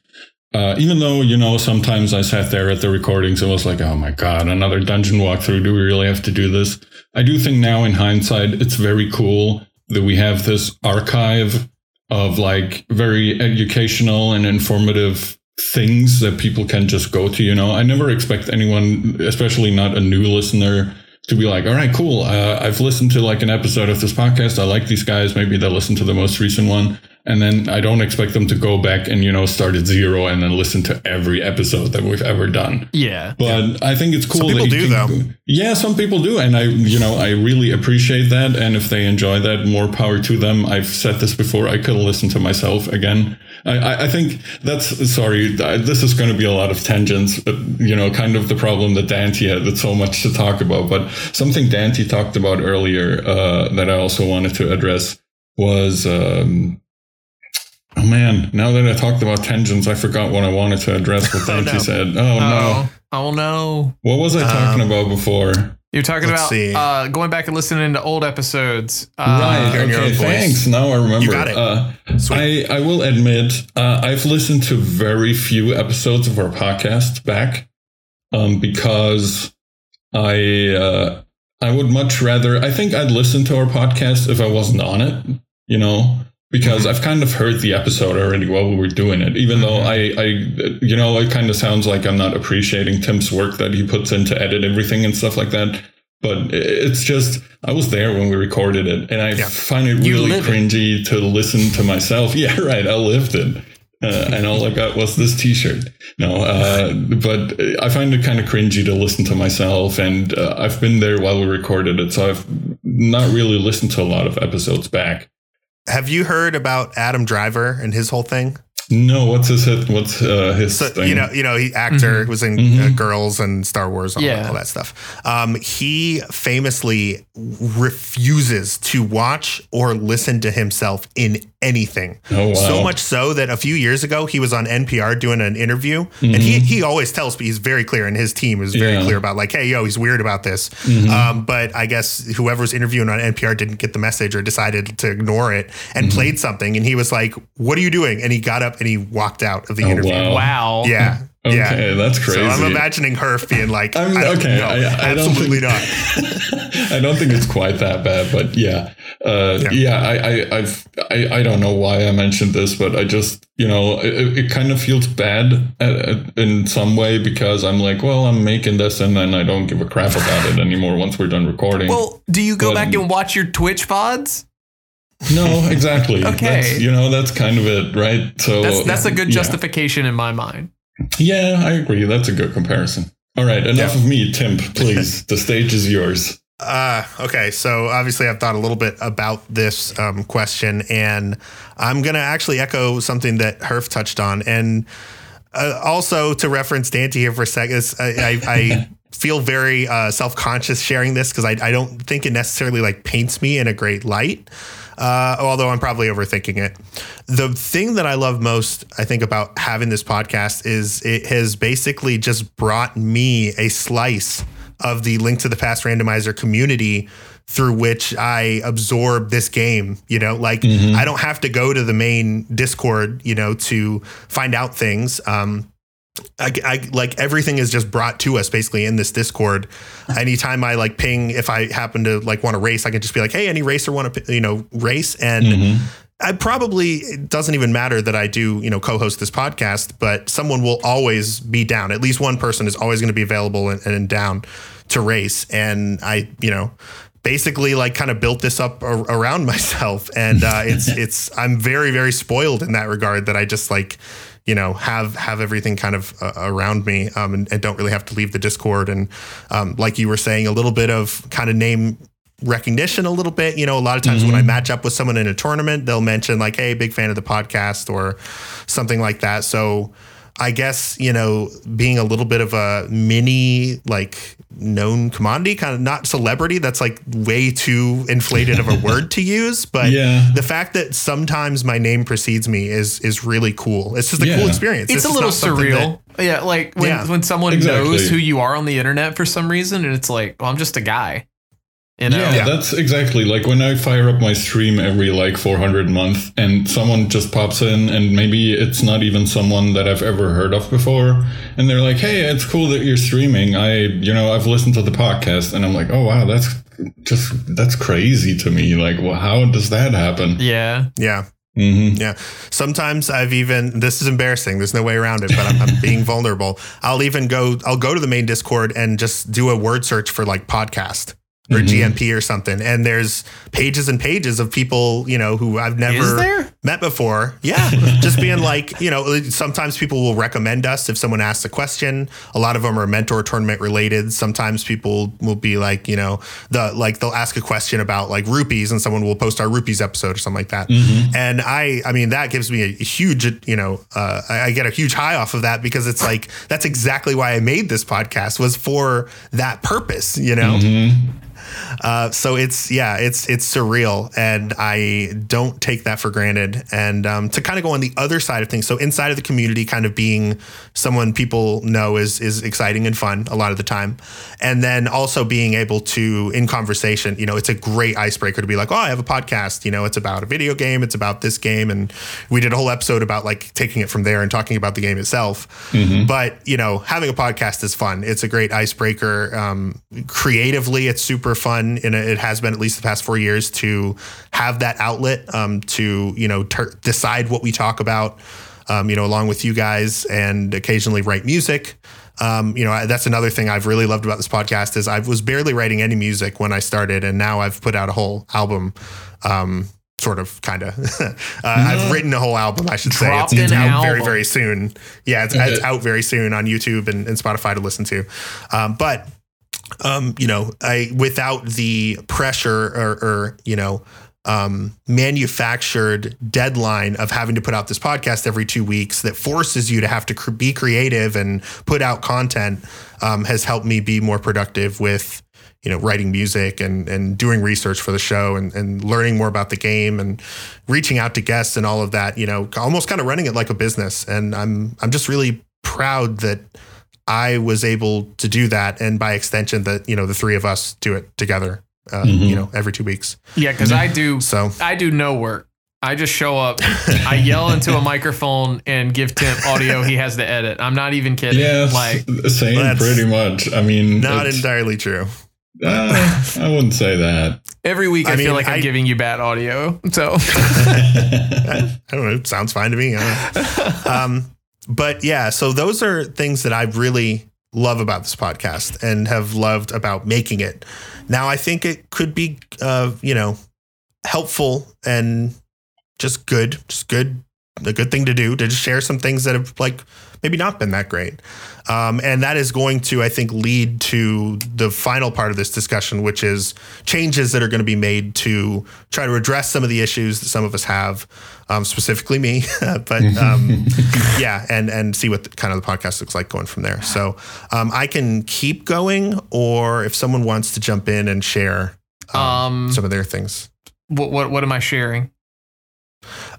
uh, even though, you know, sometimes I sat there at the recordings and was like, oh my God, another dungeon walkthrough. Do we really have to do this? I do think now in hindsight, it's very cool that we have this archive of like very educational and informative things that people can just go to. You know, I never expect anyone, especially not a new listener, to be like, all right, cool. Uh, I've listened to like an episode of this podcast. I like these guys. Maybe they'll listen to the most recent one. And then I don't expect them to go back and, you know, start at zero and then listen to every episode that we've ever done. Yeah. But yeah. I think it's cool. Some people that you do can, though. Yeah, some people do. And I, you know, I really appreciate that. And if they enjoy that, more power to them. I've said this before. I could listen to myself again. I, I think that's, sorry, this is going to be a lot of tangents, but, you know, kind of the problem that Dante had with so much to talk about. But something Dante talked about earlier uh, that I also wanted to address was... Um, Oh man, now that I talked about tangents, I forgot what I wanted to address what Dante oh, no. said. Oh, oh no. Oh no. What was I talking um, about before? You're talking Let's about uh, going back and listening to old episodes. Uh, right. Okay, thanks. Now I remember. You got it. Uh, I, I will admit, uh, I've listened to very few episodes of our podcast back um, because I, uh, I would much rather, I think I'd listen to our podcast if I wasn't on it, you know? Because I've kind of heard the episode already while we were doing it, even though I, I, you know, it kind of sounds like I'm not appreciating Tim's work that he puts in to edit everything and stuff like that. But it's just, I was there when we recorded it, and I yeah. find it really cringy it. to listen to myself. Yeah, right. I lived it. Uh, and all I got was this T-shirt. No, uh, but I find it kind of cringy to listen to myself. And uh, I've been there while we recorded it. So I've not really listened to a lot of episodes back. Have you heard about Adam Driver and his whole thing? No, what's his what's uh, his so, thing? You know, you know, he actor mm-hmm. was in mm-hmm. uh, Girls and Star Wars, all, yeah. all that stuff. Um, he famously refuses to watch or listen to himself in anything. Oh, wow. So much so that a few years ago he was on N P R doing an interview, mm-hmm. and he he always tells me he's very clear, and his team is very yeah. clear about like, hey, yo, he's weird about this. Mm-hmm. Um, but I guess whoever's interviewing on N P R didn't get the message or decided to ignore it and mm-hmm. played something, and he was like, "What are you doing?" And he got up and he walked out of the oh, interview. Wow. wow. Yeah. Okay, yeah. That's crazy. So I'm imagining Herf being like, I'm, I don't, okay, no, I, I absolutely don't think, not. I don't think it's quite that bad, but yeah. Uh, yeah. Yeah. I, I, I've, I, I don't know why I mentioned this, but I just, you know, it, it kind of feels bad in some way because I'm like, well, I'm making this and then I don't give a crap about it anymore once we're done recording. Well, do you go but, back and watch your Twitch pods? No, exactly. Okay. That's, you know, that's kind of it, right? So that's, that's a good yeah. justification in my mind. Yeah, I agree. That's a good comparison. All right. Enough yeah. of me, Temp, please. The stage is yours. Uh, okay. So obviously I've thought a little bit about this um, question, and I'm going to actually echo something that Herf touched on. And uh, also to reference Dante here for a second, I, I, I feel very uh, self-conscious sharing this because I, I don't think it necessarily like paints me in a great light. Uh, although I'm probably overthinking it. The thing that I love most, I think, about having this podcast is it has basically just brought me a slice of the Link to the Past randomizer community through which I absorb this game, you know, like mm-hmm. I don't have to go to the main Discord, you know, to find out things. Um, I, I like everything is just brought to us basically in this Discord. Anytime I like ping, if I happen to like want to race, I can just be like, hey, any racer want to, you know, race. And mm-hmm. I probably, it doesn't even matter that I do, you know, co-host this podcast, but someone will always be down. At least one person is always going to be available and, and down to race. And I, you know, basically like kind of built this up ar- around myself. And uh, it's, it's, I'm very, very spoiled in that regard that I just like, you know, have have everything kind of uh, around me um, and, and don't really have to leave the Discord. And um, like you were saying, a little bit of kind of name recognition a little bit. You know, a lot of times mm-hmm. when I match up with someone in a tournament, they'll mention like, hey, big fan of the podcast or something like that. So I guess, you know, being a little bit of a mini, like, known commodity, kind of not celebrity. That's like way too inflated of a word to use. But yeah. the fact that sometimes my name precedes me is is really cool. It's just a yeah. cool experience. It's, it's a little surreal. That, yeah. Like when, yeah. when someone exactly. knows who you are on the internet for some reason, and it's like, well, I'm just a guy. You know? Yeah, yeah, that's exactly like when I fire up my stream every like four hundred a month and someone just pops in, and maybe it's not even someone that I've ever heard of before. And they're like, hey, it's cool that you're streaming. I, you know, I've listened to the podcast, and I'm like, oh, wow, that's just that's crazy to me. Like, well, how does that happen? Yeah. Yeah. Mm-hmm. Yeah. Sometimes I've even, this is embarrassing. There's no way around it, but I'm, I'm being vulnerable. I'll even go, I'll go to the main Discord and just do a word search for like podcast. Or mm-hmm. G M P or something. And there's pages and pages of people, you know, who I've never met before. Yeah. Just being like, you know, sometimes people will recommend us if someone asks a question. A lot of them are mentor tournament related. Sometimes people will be like, you know, the like they'll ask a question about like rupees, and someone will post our rupees episode or something like that. Mm-hmm. And I I mean, that gives me a huge, you know, uh, I, I get a huge high off of that, because it's like, that's exactly why I made this podcast, was for that purpose, you know? Mm-hmm. Uh, so it's, yeah, it's, it's surreal, and I don't take that for granted. And, um, to kind of go on the other side of things. So inside of the community, kind of being someone people know is, is exciting and fun a lot of the time. And then also being able to, in conversation, you know, it's a great icebreaker to be like, oh, I have a podcast, you know, it's about a video game, it's about this game. And we did a whole episode about like taking it from there and talking about the game itself. Mm-hmm. But, you know, having a podcast is fun. It's a great icebreaker. Um, creatively, it's super fun, and it has been at least the past four years to have that outlet, um, to, you know, ter- decide what we talk about, um, you know, along with you guys, and occasionally write music. Um, you know, I, that's another thing I've really loved about this podcast is I was barely writing any music when I started, and now I've put out a whole album, um, sort of, kind of, uh, mm-hmm. I've written a whole album, I should Dropped say. It's out album. very, very soon. Yeah. It's, okay. it's out very soon on YouTube and, and Spotify to listen to. Um, but Um, you know, I, without the pressure or, or, you know, um, manufactured deadline of having to put out this podcast every two weeks that forces you to have to cr- be creative and put out content, um, has helped me be more productive with, you know, writing music and, and doing research for the show, and, and learning more about the game, and reaching out to guests and all of that, you know, almost kind of running it like a business. And I'm, I'm just really proud that I was able to do that, and by extension that, you know, the three of us do it together, uh, mm-hmm. you know, every two weeks. Yeah, because I do. So I do no work. I just show up. I yell into a microphone and give Temp audio he has to edit. I'm not even kidding. Yeah, like same pretty much. I mean, not entirely true. Uh, I wouldn't say that. Every week I, I mean, feel like I'm I, giving you bad audio. So I, I don't know. It sounds fine to me. I don't know. Um, But yeah, so those are things that I really love about this podcast and have loved about making it. Now, I think it could be, uh, you know, helpful and just good, just good, a good thing to do, to just share some things that have like maybe not been that great. Um, and that is going to, I think, lead to the final part of this discussion, which is changes that are going to be made to try to address some of the issues that some of us have, um, specifically me, but um, yeah, and, and see what the, kind of the podcast looks like going from there. So um, I can keep going, or if someone wants to jump in and share um, um, some of their things. What, what, what am I sharing?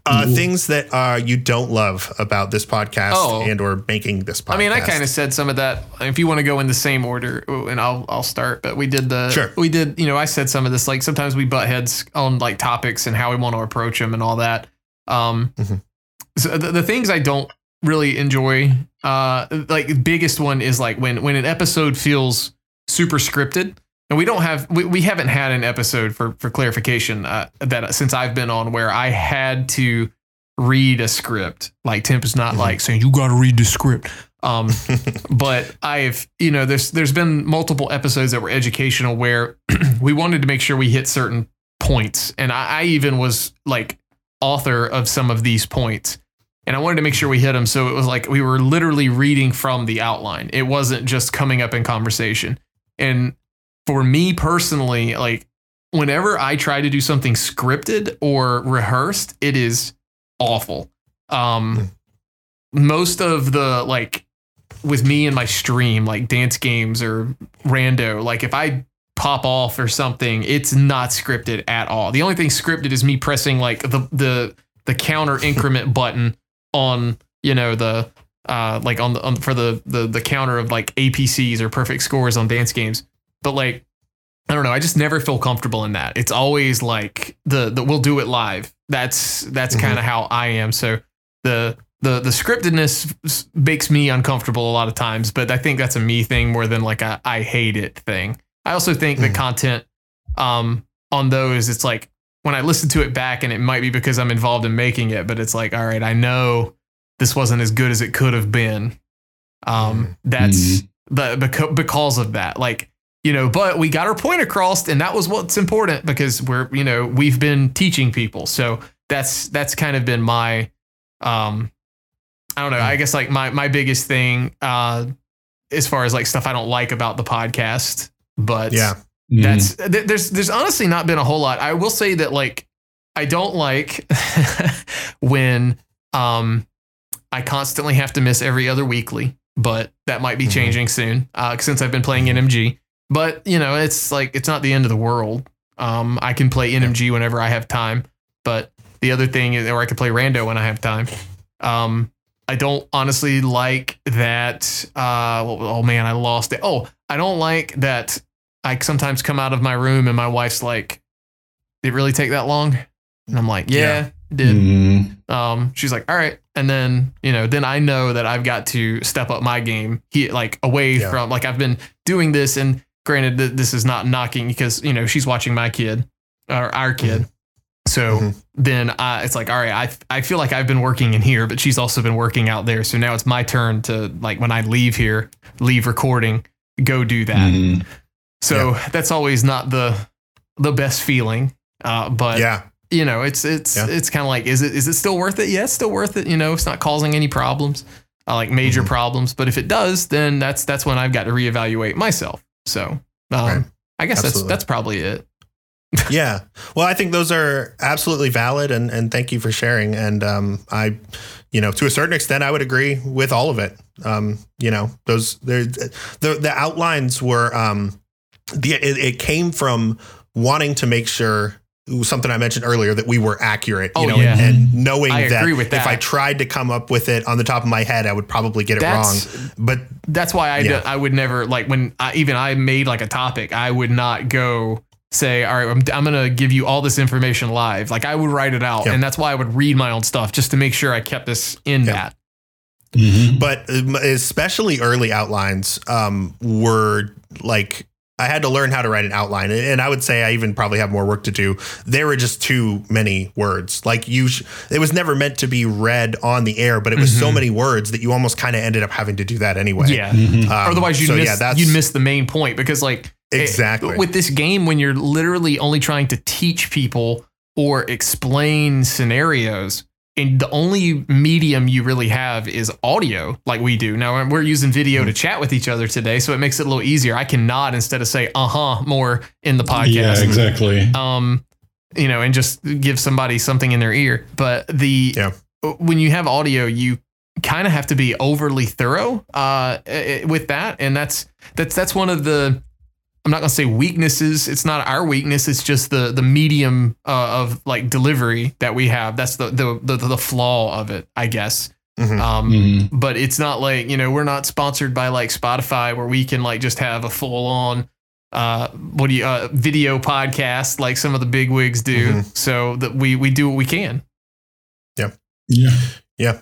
Uh, things that uh, you don't love about this podcast oh. and or making this podcast. I mean, I kind of said some of that. If you want to go in the same order, and I'll I'll start. But we did the sure. we did. You know, I said some of this. Like sometimes we butt heads on like topics and how we want to approach them and all that. Um, mm-hmm. so the, the things I don't really enjoy. Uh, like the biggest one is like when when an episode feels super scripted. And we don't have, we, we haven't had an episode for, for clarification uh, that since I've been on where I had to read a script. Like Temp is not mm-hmm. like saying, you got to read the script. Um, but I've, you know, there's, there's been multiple episodes that were educational where we wanted to make sure we hit certain points. And I, I even was like author of some of these points, and I wanted to make sure we hit them. So it was like, we were literally reading from the outline. It wasn't just coming up in conversation. And for me personally, like whenever I try to do something scripted or rehearsed, it is awful. Um, most of the, like, with me and my stream, like dance games or rando, like if I pop off or something, it's not scripted at all. The only thing scripted is me pressing like the the the counter increment button on, you know, the uh like on the on, for the, the the counter of like A P Cs or perfect scores on dance games. But like, I don't know, I just never feel comfortable in that. It's always like the the we'll do it live. That's that's mm-hmm. kind of how I am. So the The the scriptedness makes me uncomfortable a lot of times, but I think that's a me thing more than like a I hate it thing. I also think mm. the content um, on those, it's like when I listen to it back, and it might be because I'm involved in making it, but it's like, all right, I know this wasn't as good as it could have been. Um, that's mm. the because, because of that, like, you know, but we got our point across, and that was what's important because we're, you know, we've been teaching people. So that's that's kind of been my um. I don't know. I guess like my, my biggest thing uh, as far as like stuff I don't like about the podcast, but yeah, mm. that's th- there's there's honestly not been a whole lot. I will say that like I don't like when um, I constantly have to miss every other weekly, but that might be mm-hmm. changing soon uh, since I've been playing N M G. But you know, it's like it's not the end of the world. Um, I can play N M G whenever I have time, but the other thing is, or I can play Rando when I have time. Um, I don't honestly like that. Uh, oh, man, I lost it. Oh, I don't like that. I sometimes come out of my room and my wife's like, did it really take that long? And I'm like, yeah, yeah. it did. Mm. Um, she's like, all right. And then, you know, then I know that I've got to step up my game. He like away yeah. from like I've been doing this. And granted, th- this is not knocking because, you know, she's watching my kid or our kid. Mm. So mm-hmm. then I, it's like, all right, I I feel like I've been working in here, but she's also been working out there. So now it's my turn to like when I leave here, leave recording, go do that. Mm. So yeah. that's always not the the best feeling. Uh, but, yeah. you know, it's it's yeah. it's kind of like, is it is it still worth it? Yeah, it's still worth it. You know, it's not causing any problems, uh, like major mm-hmm. problems. But if it does, then that's that's when I've got to reevaluate myself. So um, right. I guess Absolutely. that's that's probably it. Yeah. Well, I think those are absolutely valid. And, and thank you for sharing. And um, I, you know, to a certain extent, I would agree with all of it. Um, you know, those the, the outlines were um, the it, it came from wanting to make sure something I mentioned earlier that we were accurate, you oh, know, yeah. and, and knowing that, that if I tried to come up with it on the top of my head, I would probably get it that's, wrong. But that's why I, yeah. d- I would never like when I, even I made like a topic, I would not go. Say, all right, I'm, I'm going to give you all this information live. Like I would write it out. Yep. And that's why I would read my own stuff just to make sure I kept this in yep. that. Mm-hmm. But especially early outlines um, were like, I had to learn how to write an outline. And I would say I even probably have more work to do. There were just too many words. Like you, sh- it was never meant to be read on the air, but it was mm-hmm. so many words that you almost kind of ended up having to do that anyway. Yeah. Mm-hmm. Um, Otherwise you'd, so miss, yeah, that's, you'd miss the main point because like, exactly. It, with this game, when you're literally only trying to teach people or explain scenarios, and the only medium you really have is audio, like we do. Now, we're using video to chat with each other today, so it makes it a little easier. I can nod instead of say, uh-huh, more in the podcast. Yeah, exactly. Um, you know, and just give somebody something in their ear. But the yeah. when you have audio, you kind of have to be overly thorough uh, with that. And that's that's that's one of the... I'm not going to say weaknesses. It's not our weakness. It's just the the medium uh, of like delivery that we have. That's the the the, the flaw of it, I guess. Mm-hmm. Um, mm-hmm. But it's not like, you know, we're not sponsored by like Spotify where we can like just have a full on uh, what do you uh, video podcast like some of the big wigs do. Mm-hmm. So that we we do what we can. Yeah. Yeah. Yeah.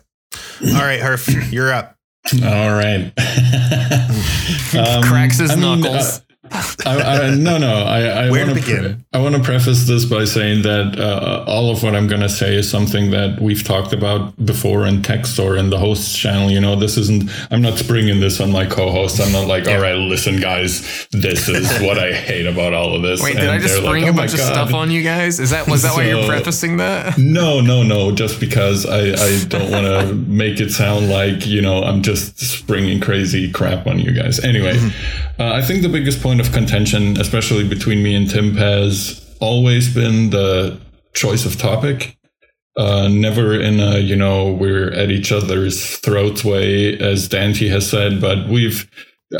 All right, Herf, you're up. All right. um, Cracks his I mean, knuckles. Uh, I, I, no, no. I, I want to pre- I want to preface this by saying that uh, all of what I'm going to say is something that we've talked about before in text or in the host's channel. You know, this isn't. I'm not springing this on my co-host. I'm not like, yeah. all right, listen, guys, this is what I hate about all of this. Wait, and did I just spring like, oh a bunch God. of stuff on you guys? Is that was that so, why you're prefacing that? No, no, no. Just because I, I don't want to make it sound like, you know, I'm just springing crazy crap on you guys. Anyway, mm-hmm. uh, I think the biggest point of contention, especially between me and Tim, has always been the choice of topic. uh, never in a, you know, we're at each other's throats way, as Dante has said, but we've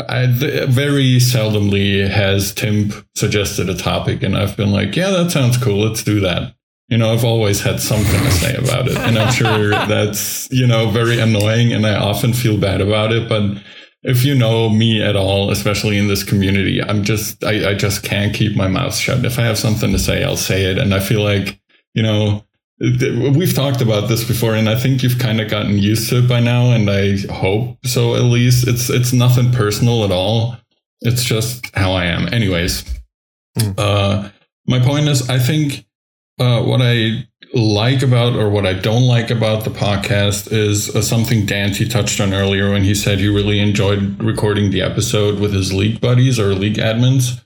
I th- very seldomly has Temp suggested a topic and I've been like, yeah, that sounds cool. Let's do that. You know, I've always had something to say about it. And I'm sure that's, you know, very annoying. And I often feel bad about it. But if you know me at all, especially in this community, I'm just I, I just can't keep my mouth shut. If I have something to say, I'll say it. And I feel like, you know, we've talked about this before, and I think you've kind of gotten used to it by now, and I hope so, at least. It's it's nothing personal at all. It's just how I am. Anyways, mm. uh, my point is, I think uh, what I like about or what I don't like about the podcast is uh, something Dante touched on earlier when he said he really enjoyed recording the episode with his league buddies or league admins.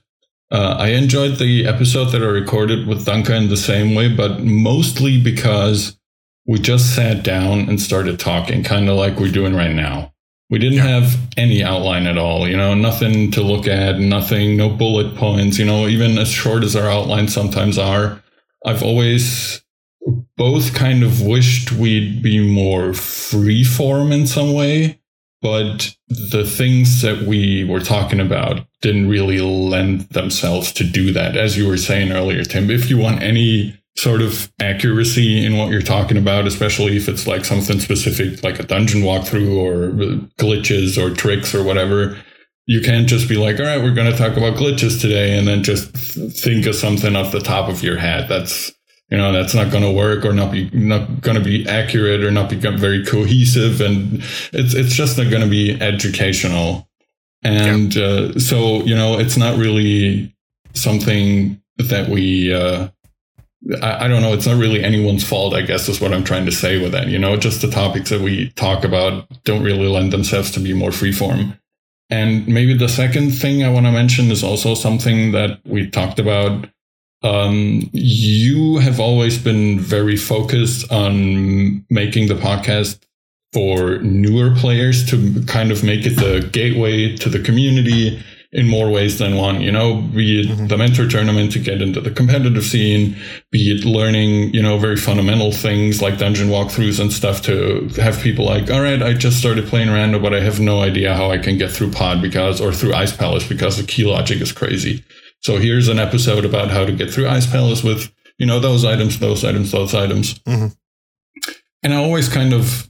Uh, I enjoyed the episode that I recorded with Dunka in the same way, but mostly because we just sat down and started talking, kind of like we're doing right now. We didn't yeah. have any outline at all, you know, nothing to look at, nothing, no bullet points, you know, even as short as our outlines sometimes are. I've always both kind of wished we'd be more freeform in some way. But the things that we were talking about didn't really lend themselves to do that. As you were saying earlier, Tim, if you want any sort of accuracy in what you're talking about, especially if it's like something specific, like a dungeon walkthrough or glitches or tricks or whatever, you can't just be like, all right, we're going to talk about glitches today and then just think of something off the top of your head. That's, you know, that's not going to work or not be not going to be accurate or not become very cohesive. And it's it's just not going to be educational. And yeah. uh, so, you know, it's not really something that we uh, I, I don't know. It's not really anyone's fault, I guess, is what I'm trying to say with that. You know, just the topics that we talk about don't really lend themselves to be more freeform. And maybe the second thing I want to mention is also something that we talked about. Um, you have always been very focused on making the podcast for newer players to kind of make it the gateway to the community in more ways than one, you know, be it mm-hmm. the mentor tournament to get into the competitive scene, be it learning, you know, very fundamental things like dungeon walkthroughs and stuff to have people like, all right, I just started playing random, but I have no idea how I can get through Pod because, or through Ice Palace because the key logic is crazy. So here's an episode about how to get through Ice Palace with, you know, those items, those items, those items. Mm-hmm. And I always kind of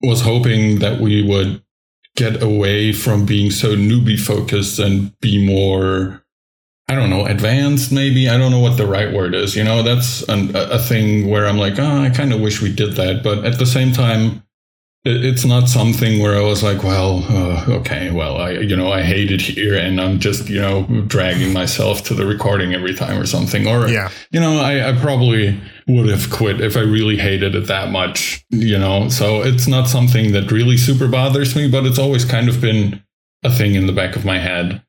was hoping that we would get away from being so newbie focused and be more, I don't know, advanced maybe. I don't know what the right word is. You know, that's an, a thing where I'm like, oh, I kind of wish we did that. But at the same time, it's not something where I was like, well, uh, okay, well, I, you know, I hate it here and I'm just, you know, dragging myself to the recording every time or something. Or, yeah. you know, I, I probably would have quit if I really hated it that much, you know. So it's not something that really super bothers me, but it's always kind of been a thing in the back of my head.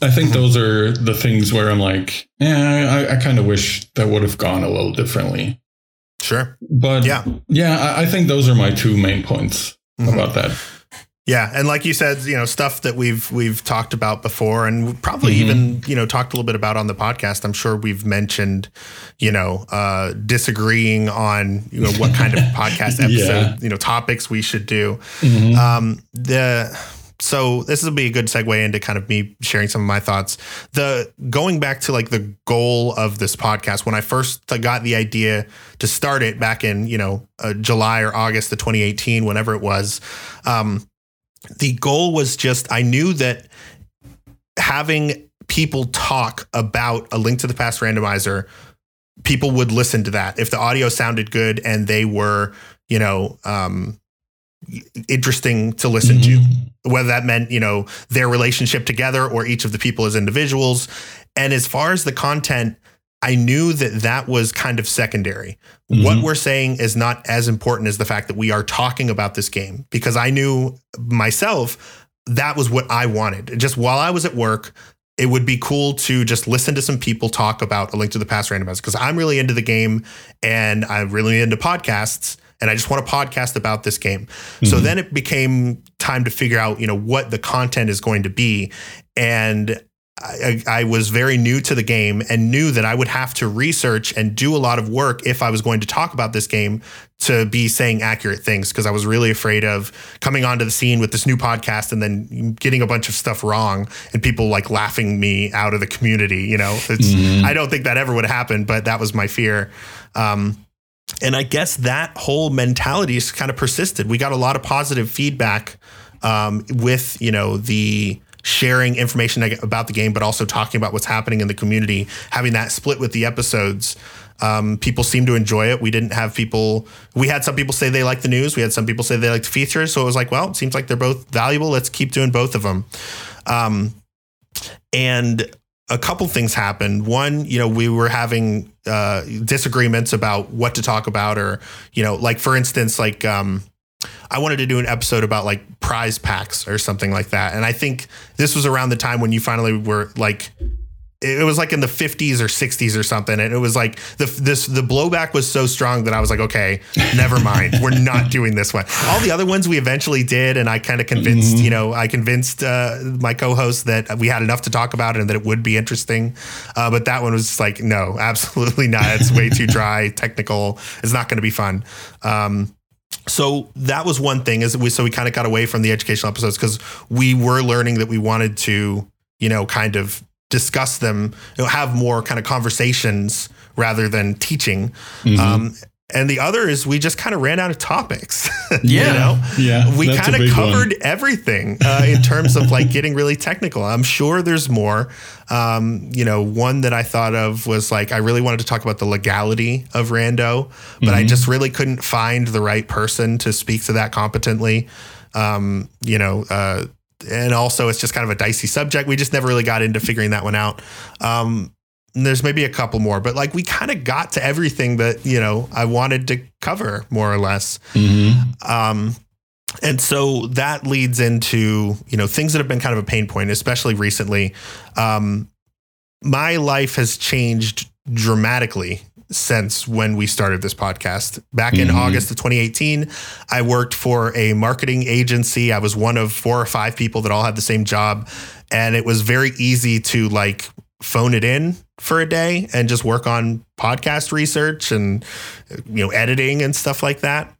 I think mm-hmm. those are the things where I'm like, yeah, I, I kind of wish that would have gone a little differently. Sure. But yeah, yeah, I think those are my two main points mm-hmm. about that. Yeah. And like you said, you know, stuff that we've we've talked about before and probably mm-hmm. even, you know, talked a little bit about on the podcast. I'm sure we've mentioned, you know, uh, disagreeing on, you know, what kind of podcast episode, yeah. you know, topics we should do. Mm-hmm. Um, the So this will be a good segue into kind of me sharing some of my thoughts. The going back to like the goal of this podcast, when I first got the idea to start it back in, you know, uh, July or August of twenty eighteen, whenever it was, um, the goal was just I knew that having people talk about a Link to the Past randomizer, people would listen to that if the audio sounded good and they were, you know, um, interesting to listen mm-hmm. to, whether that meant, you know, their relationship together or each of the people as individuals. And as far as the content, I knew that that was kind of secondary. Mm-hmm. What we're saying is not as important as the fact that we are talking about this game, because I knew myself, that was what I wanted. Just while I was at work, it would be cool to just listen to some people talk about A Link to the Past randomizer, because I'm really into the game and I'm really into podcasts. And I just want to podcast about this game. Mm-hmm. So then it became time to figure out, you know, what the content is going to be. And I, I was very new to the game and knew that I would have to research and do a lot of work if I was going to talk about this game to be saying accurate things, because I was really afraid of coming onto the scene with this new podcast and then getting a bunch of stuff wrong and people like laughing me out of the community. You know, it's, mm-hmm. I don't think that ever would happen, but that was my fear. Um, and I guess that whole mentality is kind of persisted. We got a lot of positive feedback um, with, you know, the sharing information about the game, but also talking about what's happening in the community, having that split with the episodes. Um, people seem to enjoy it. We didn't have people, we had some people say they like the news. We had some people say they like the features. So it was like, well, it seems like they're both valuable. Let's keep doing both of them. Um, and a couple things happened. One, you know, we were having uh, disagreements about what to talk about, or, you know, like for instance, like, um, I wanted to do an episode about like prize packs or something like that. And I think this was around the time when you finally were like, it was like in the fifties or sixties or something. And it was like the, this, the blowback was so strong that I was like, okay, never mind. We're not doing this one. All the other ones we eventually did. And I kind of convinced, mm-hmm. you know, I convinced uh, my co-host that we had enough to talk about and that it would be interesting. Uh, but that one was just like, no, absolutely not. It's way too dry, technical. It's not going to be fun. Um, So that was one thing is we, so we kind of got away from the educational episodes because we were learning that we wanted to, you know, kind of discuss them, you know, have more kind of conversations rather than teaching. Mm-hmm. Um, and the other is we just kind of ran out of topics. Yeah. You know? Yeah. We kind of covered one. everything uh, in terms of like getting really technical. I'm sure there's more. Um, you know, one that I thought of was like, I really wanted to talk about the legality of Rando, but mm-hmm. I just really couldn't find the right person to speak to that competently. Um, you know, uh, and also it's just kind of a dicey subject. We just never really got into figuring that one out. Um, There's maybe a couple more, but like we kind of got to everything that, you know, I wanted to cover more or less. Mm-hmm. Um, and so that leads into, you know, things that have been kind of a pain point, especially recently. Um, my life has changed dramatically since when we started this podcast. Back in mm-hmm. August of twenty eighteen, I worked for a marketing agency. I was one of four or five people that all had the same job. And it was very easy to like phone it in for a day and just work on podcast research and, you know, editing and stuff like that.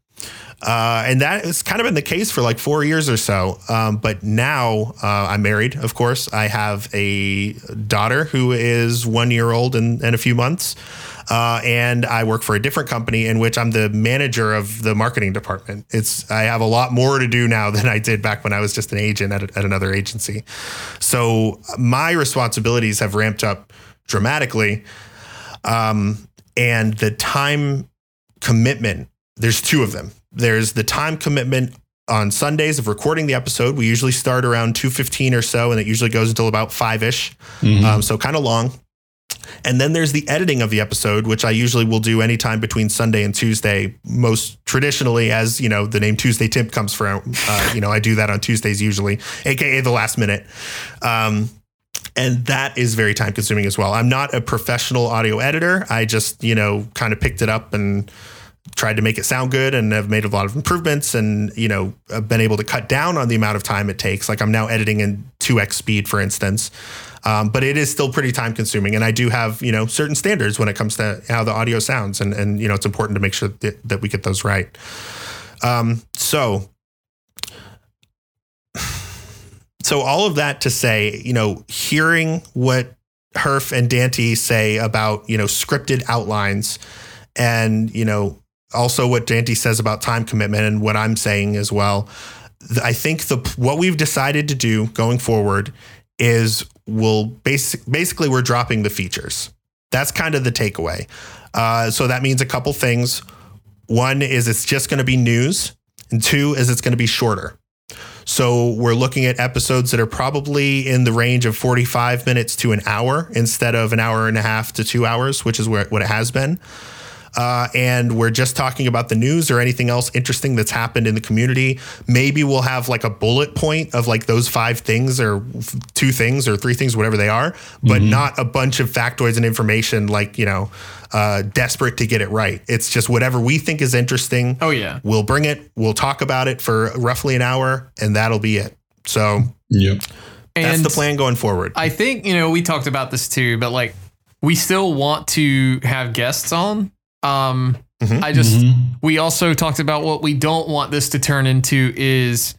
Uh, and that has kind of been the case for like four years or so. Um, but now uh, I'm married, of course. I have a daughter who is one year old and, and a few months. Uh, and I work for a different company in which I'm the manager of the marketing department. It's I have a lot more to do now than I did back when I was just an agent at, a, at another agency. So my responsibilities have ramped up dramatically. Um, and the time commitment, there's two of them. There's the time commitment on Sundays of recording the episode. We usually start around two fifteen or so, and it usually goes until about five-ish. Mm-hmm. Um, so kind of long. And then there's the editing of the episode, which I usually will do anytime between Sunday and Tuesday, most traditionally, as you know, the name Tuesday Temp comes from, uh, you know, I do that on Tuesdays usually, A K A the last minute. Um, and that is very time consuming as well. I'm not a professional audio editor. I just, you know, kind of picked it up and tried to make it sound good, and I've made a lot of improvements and, you know, I've been able to cut down on the amount of time it takes. Like I'm now editing in two X speed, for instance. Um, but it is still pretty time consuming. And I do have, you know, certain standards when it comes to how the audio sounds. And, and you know, it's important to make sure that, that we get those right. Um, so, so all of that to say, you know, hearing what Herf and Dante say about, you know, scripted outlines and, you know, also what Dante says about time commitment and what I'm saying as well. I think the what we've decided to do going forward is we'll basic, basically we're dropping the features. That's kind of the takeaway. Uh, so that means a couple things. One is it's just going to be news, and two is it's going to be shorter. So we're looking at episodes that are probably in the range of forty-five minutes to an hour instead of an hour and a half to two hours, which is where, what it has been. Uh, and we're just talking about the news or anything else interesting that's happened in the community. Maybe we'll have like a bullet point of like those five things or two things or three things, whatever they are, but mm-hmm. not a bunch of factoids and information like, you know, uh, desperate to get it right. It's just whatever we think is interesting. Oh, yeah. We'll bring it. We'll talk about it for roughly an hour and that'll be it. So yep. And that's the plan going forward. I think, you know, we talked about this too, but like we still want to have guests on. Um, mm-hmm. I just, mm-hmm. we also talked about what we don't want this to turn into is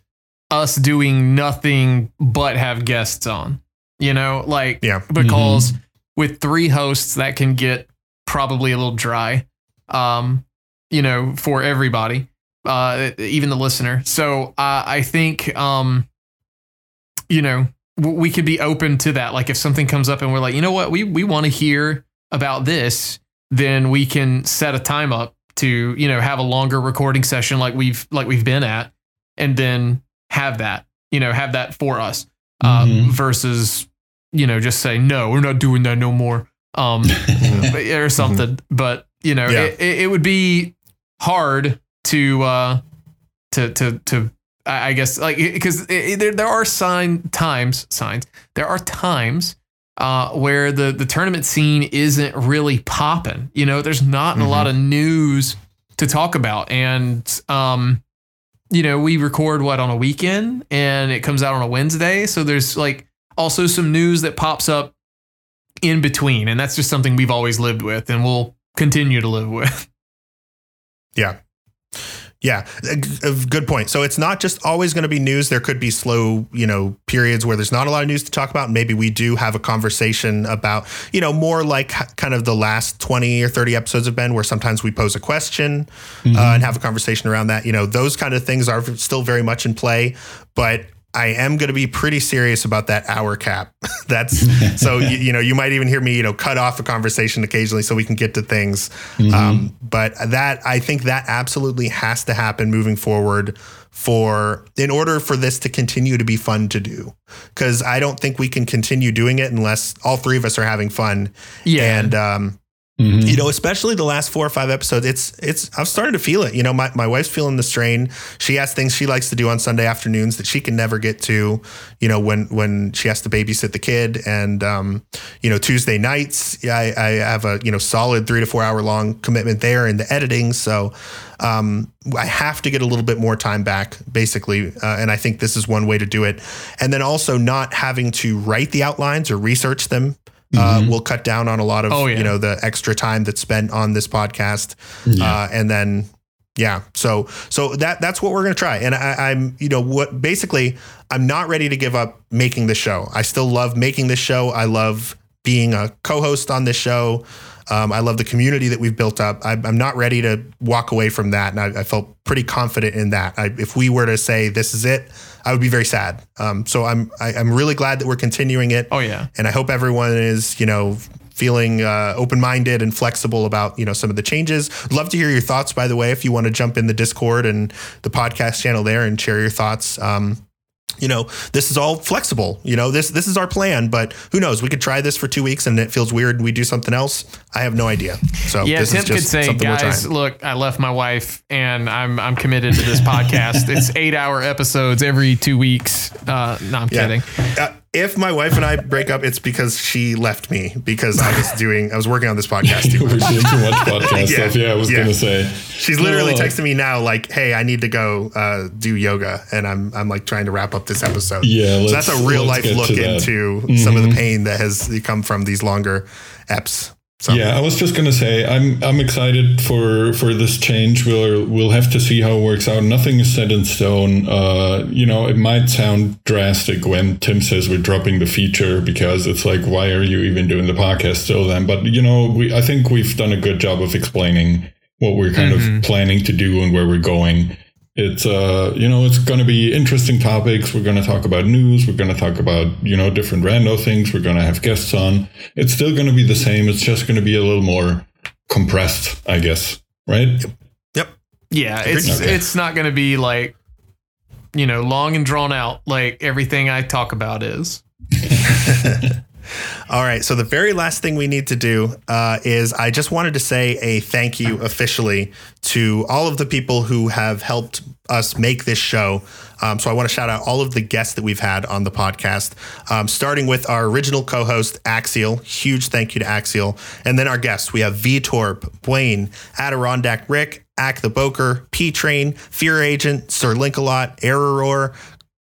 us doing nothing but have guests on, you know, like, yeah. because mm-hmm. with three hosts that can get probably a little dry, um, you know, for everybody, uh, even the listener. So uh, I think, um, you know, we could be open to that. Like if something comes up and we're like, you know what, we, we want to hear about this, then we can set a time up to, you know, have a longer recording session like we've like we've been at, and then have that, you know, have that for us um, mm-hmm. versus, you know, just say, no, we're not doing that no more um, or something. But, you know, yeah. it, it would be hard to uh, to to to, I guess, like, because there, there are sign times signs. There are times. Uh, where the, the tournament scene isn't really popping. You know, there's not mm-hmm. a lot of news to talk about. And, um, you know, we record what on a weekend and it comes out on a Wednesday. So there's like also some news that pops up in between. And that's just something we've always lived with and we'll continue to live with. Yeah. Yeah, good point. So it's not just always going to be news. There could be slow, you know, periods where there's not a lot of news to talk about. Maybe we do have a conversation about, you know, more like kind of the last twenty or thirty episodes have been, where sometimes we pose a question mm-hmm. uh, and have a conversation around that. You know, those kind of things are still very much in play, but I am going to be pretty serious about that hour cap. That's so, you, you know, you might even hear me, you know, cut off a conversation occasionally so we can get to things. Mm-hmm. Um, but that, I think that absolutely has to happen moving forward for, in order for this to continue to be fun to do. Cause I don't think we can continue doing it unless all three of us are having fun. Yeah. And, um, Mm-hmm. you know, especially the last four or five episodes, it's it's I'm starting to feel it. You know, my, my wife's feeling the strain. She has things she likes to do on Sunday afternoons that she can never get to, you know, when when she has to babysit the kid. And, um, you know, Tuesday nights, I, I have a, you know, solid three to four hour long commitment there in the editing. So um, I have to get a little bit more time back, basically. Uh, and I think this is one way to do it. And then also not having to write the outlines or research them. Uh, mm-hmm. We'll cut down on a lot of, oh, yeah. you know, the extra time that's spent on this podcast. Yeah. Uh, and then, yeah, so so that that's what we're going to try. And I, I'm, you know, what basically I'm not ready to give up making the show. I still love making this show. I love being a co-host on this show. Um, I love the community that we've built up. I, I'm not ready to walk away from that. And I, I felt pretty confident in that. I, if we were to say this is it, I would be very sad. Um, so I'm I, I'm really glad that we're continuing it. Oh, yeah. And I hope everyone is, you know, feeling uh, open-minded and flexible about, you know, some of the changes. I'd love to hear your thoughts, by the way, if you want to jump in the Discord and the podcast channel there and share your thoughts. Um You know, this is all flexible. You know, this this is our plan, but who knows? We could try this for two weeks and it feels weird and we do something else. I have no idea. So yeah, this Temp is just could say, something guys, we're trying. Look, I left my wife and I'm I'm committed to this podcast. It's eight hour episodes every two weeks. Uh, no, I'm yeah. kidding. Uh, If my wife and I break up, it's because she left me because I was doing, I was working on this podcast. Too much. We're doing too much podcast yeah, stuff. Yeah, I was yeah. gonna say. She's literally oh. texting me now, like, "Hey, I need to go uh, do yoga," and I'm, I'm like trying to wrap up this episode. Yeah, so that's a real life look into mm-hmm. some of the pain that has come from these longer eps. So. Yeah, I was just gonna say, I'm, I'm excited for, for this change. We'll, we'll have to see how it works out. Nothing is set in stone. Uh, you know, it might sound drastic when Tim says we're dropping the feature because it's like, why are you even doing the podcast still then? But you know, we, I think we've done a good job of explaining what we're kind mm-hmm. of planning to do and where we're going. It's, uh, you know, it's gonna be interesting topics. We're gonna talk about news. We're gonna talk about, you know, different rando things. We're gonna have guests on. It's still gonna be the same. It's just gonna be a little more compressed, I guess. Right? Yep. yep. Yeah. It's okay. It's not gonna be like, you know, long and drawn out. Like everything I talk about is. All right. So the very last thing we need to do uh, is I just wanted to say a thank you officially to all of the people who have helped us make this show. Um, so I want to shout out all of the guests that we've had on the podcast, um, starting with our original co-host, Axial. Huge thank you to Axial. And then our guests. We have Vitor, Blaine, Adirondack Rick, Ack the Boker, P Train, Fear Agent, Sir Link-A-Lot, Error Roar,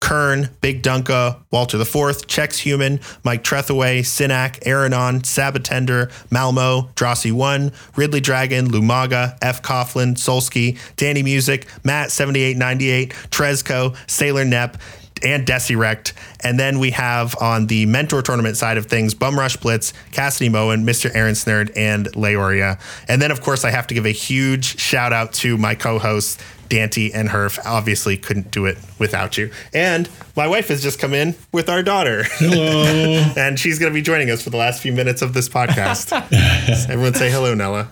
Kern, Big Dunka, Walter the Fourth, Chex Human, Mike Trethaway, Sinek, Aranon, Sabatender, Malmo, Drossy One, Ridley Dragon, Lumaga, F. Coughlin, Solsky, Danny Music, Matt seventy-eight ninety-eight, Trezco, Sailor Nep, and Desirect. And then we have on the mentor tournament side of things, Bumrush Blitz, Cassidy Moen, Mister Aaron Snerd, and Leoria. And then, of course, I have to give a huge shout out to my co-hosts, Dante and Herf. Obviously couldn't do it without you. And my wife has just come in with our daughter. Hello. And she's going to be joining us for the last few minutes of this podcast. Everyone say hello, Nella.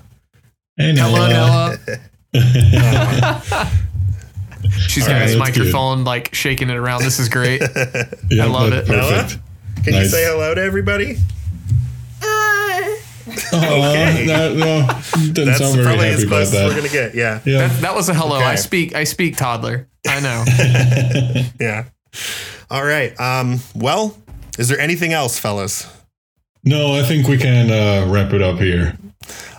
Hey, Nella. Hello, Nella. uh, She's got right, his microphone, good. like shaking it around. This is great. Yeah, I love it. Nella, can nice. you say hello to everybody? Uh, okay. No, no, that's sound very probably as close as we're gonna get. Yeah. yeah. That, that was a hello. Okay. I speak. I speak toddler. I know. yeah. All right. Um, well, is there anything else, fellas? No, I think we can uh, wrap it up here.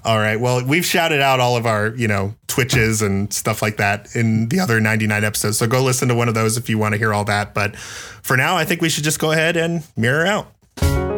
All right. Well, we've shouted out all of our, you know, Twitches and stuff like that in the other ninety-nine episodes. So go listen to one of those if you want to hear all that. But for now, I think we should just go ahead and mirror out.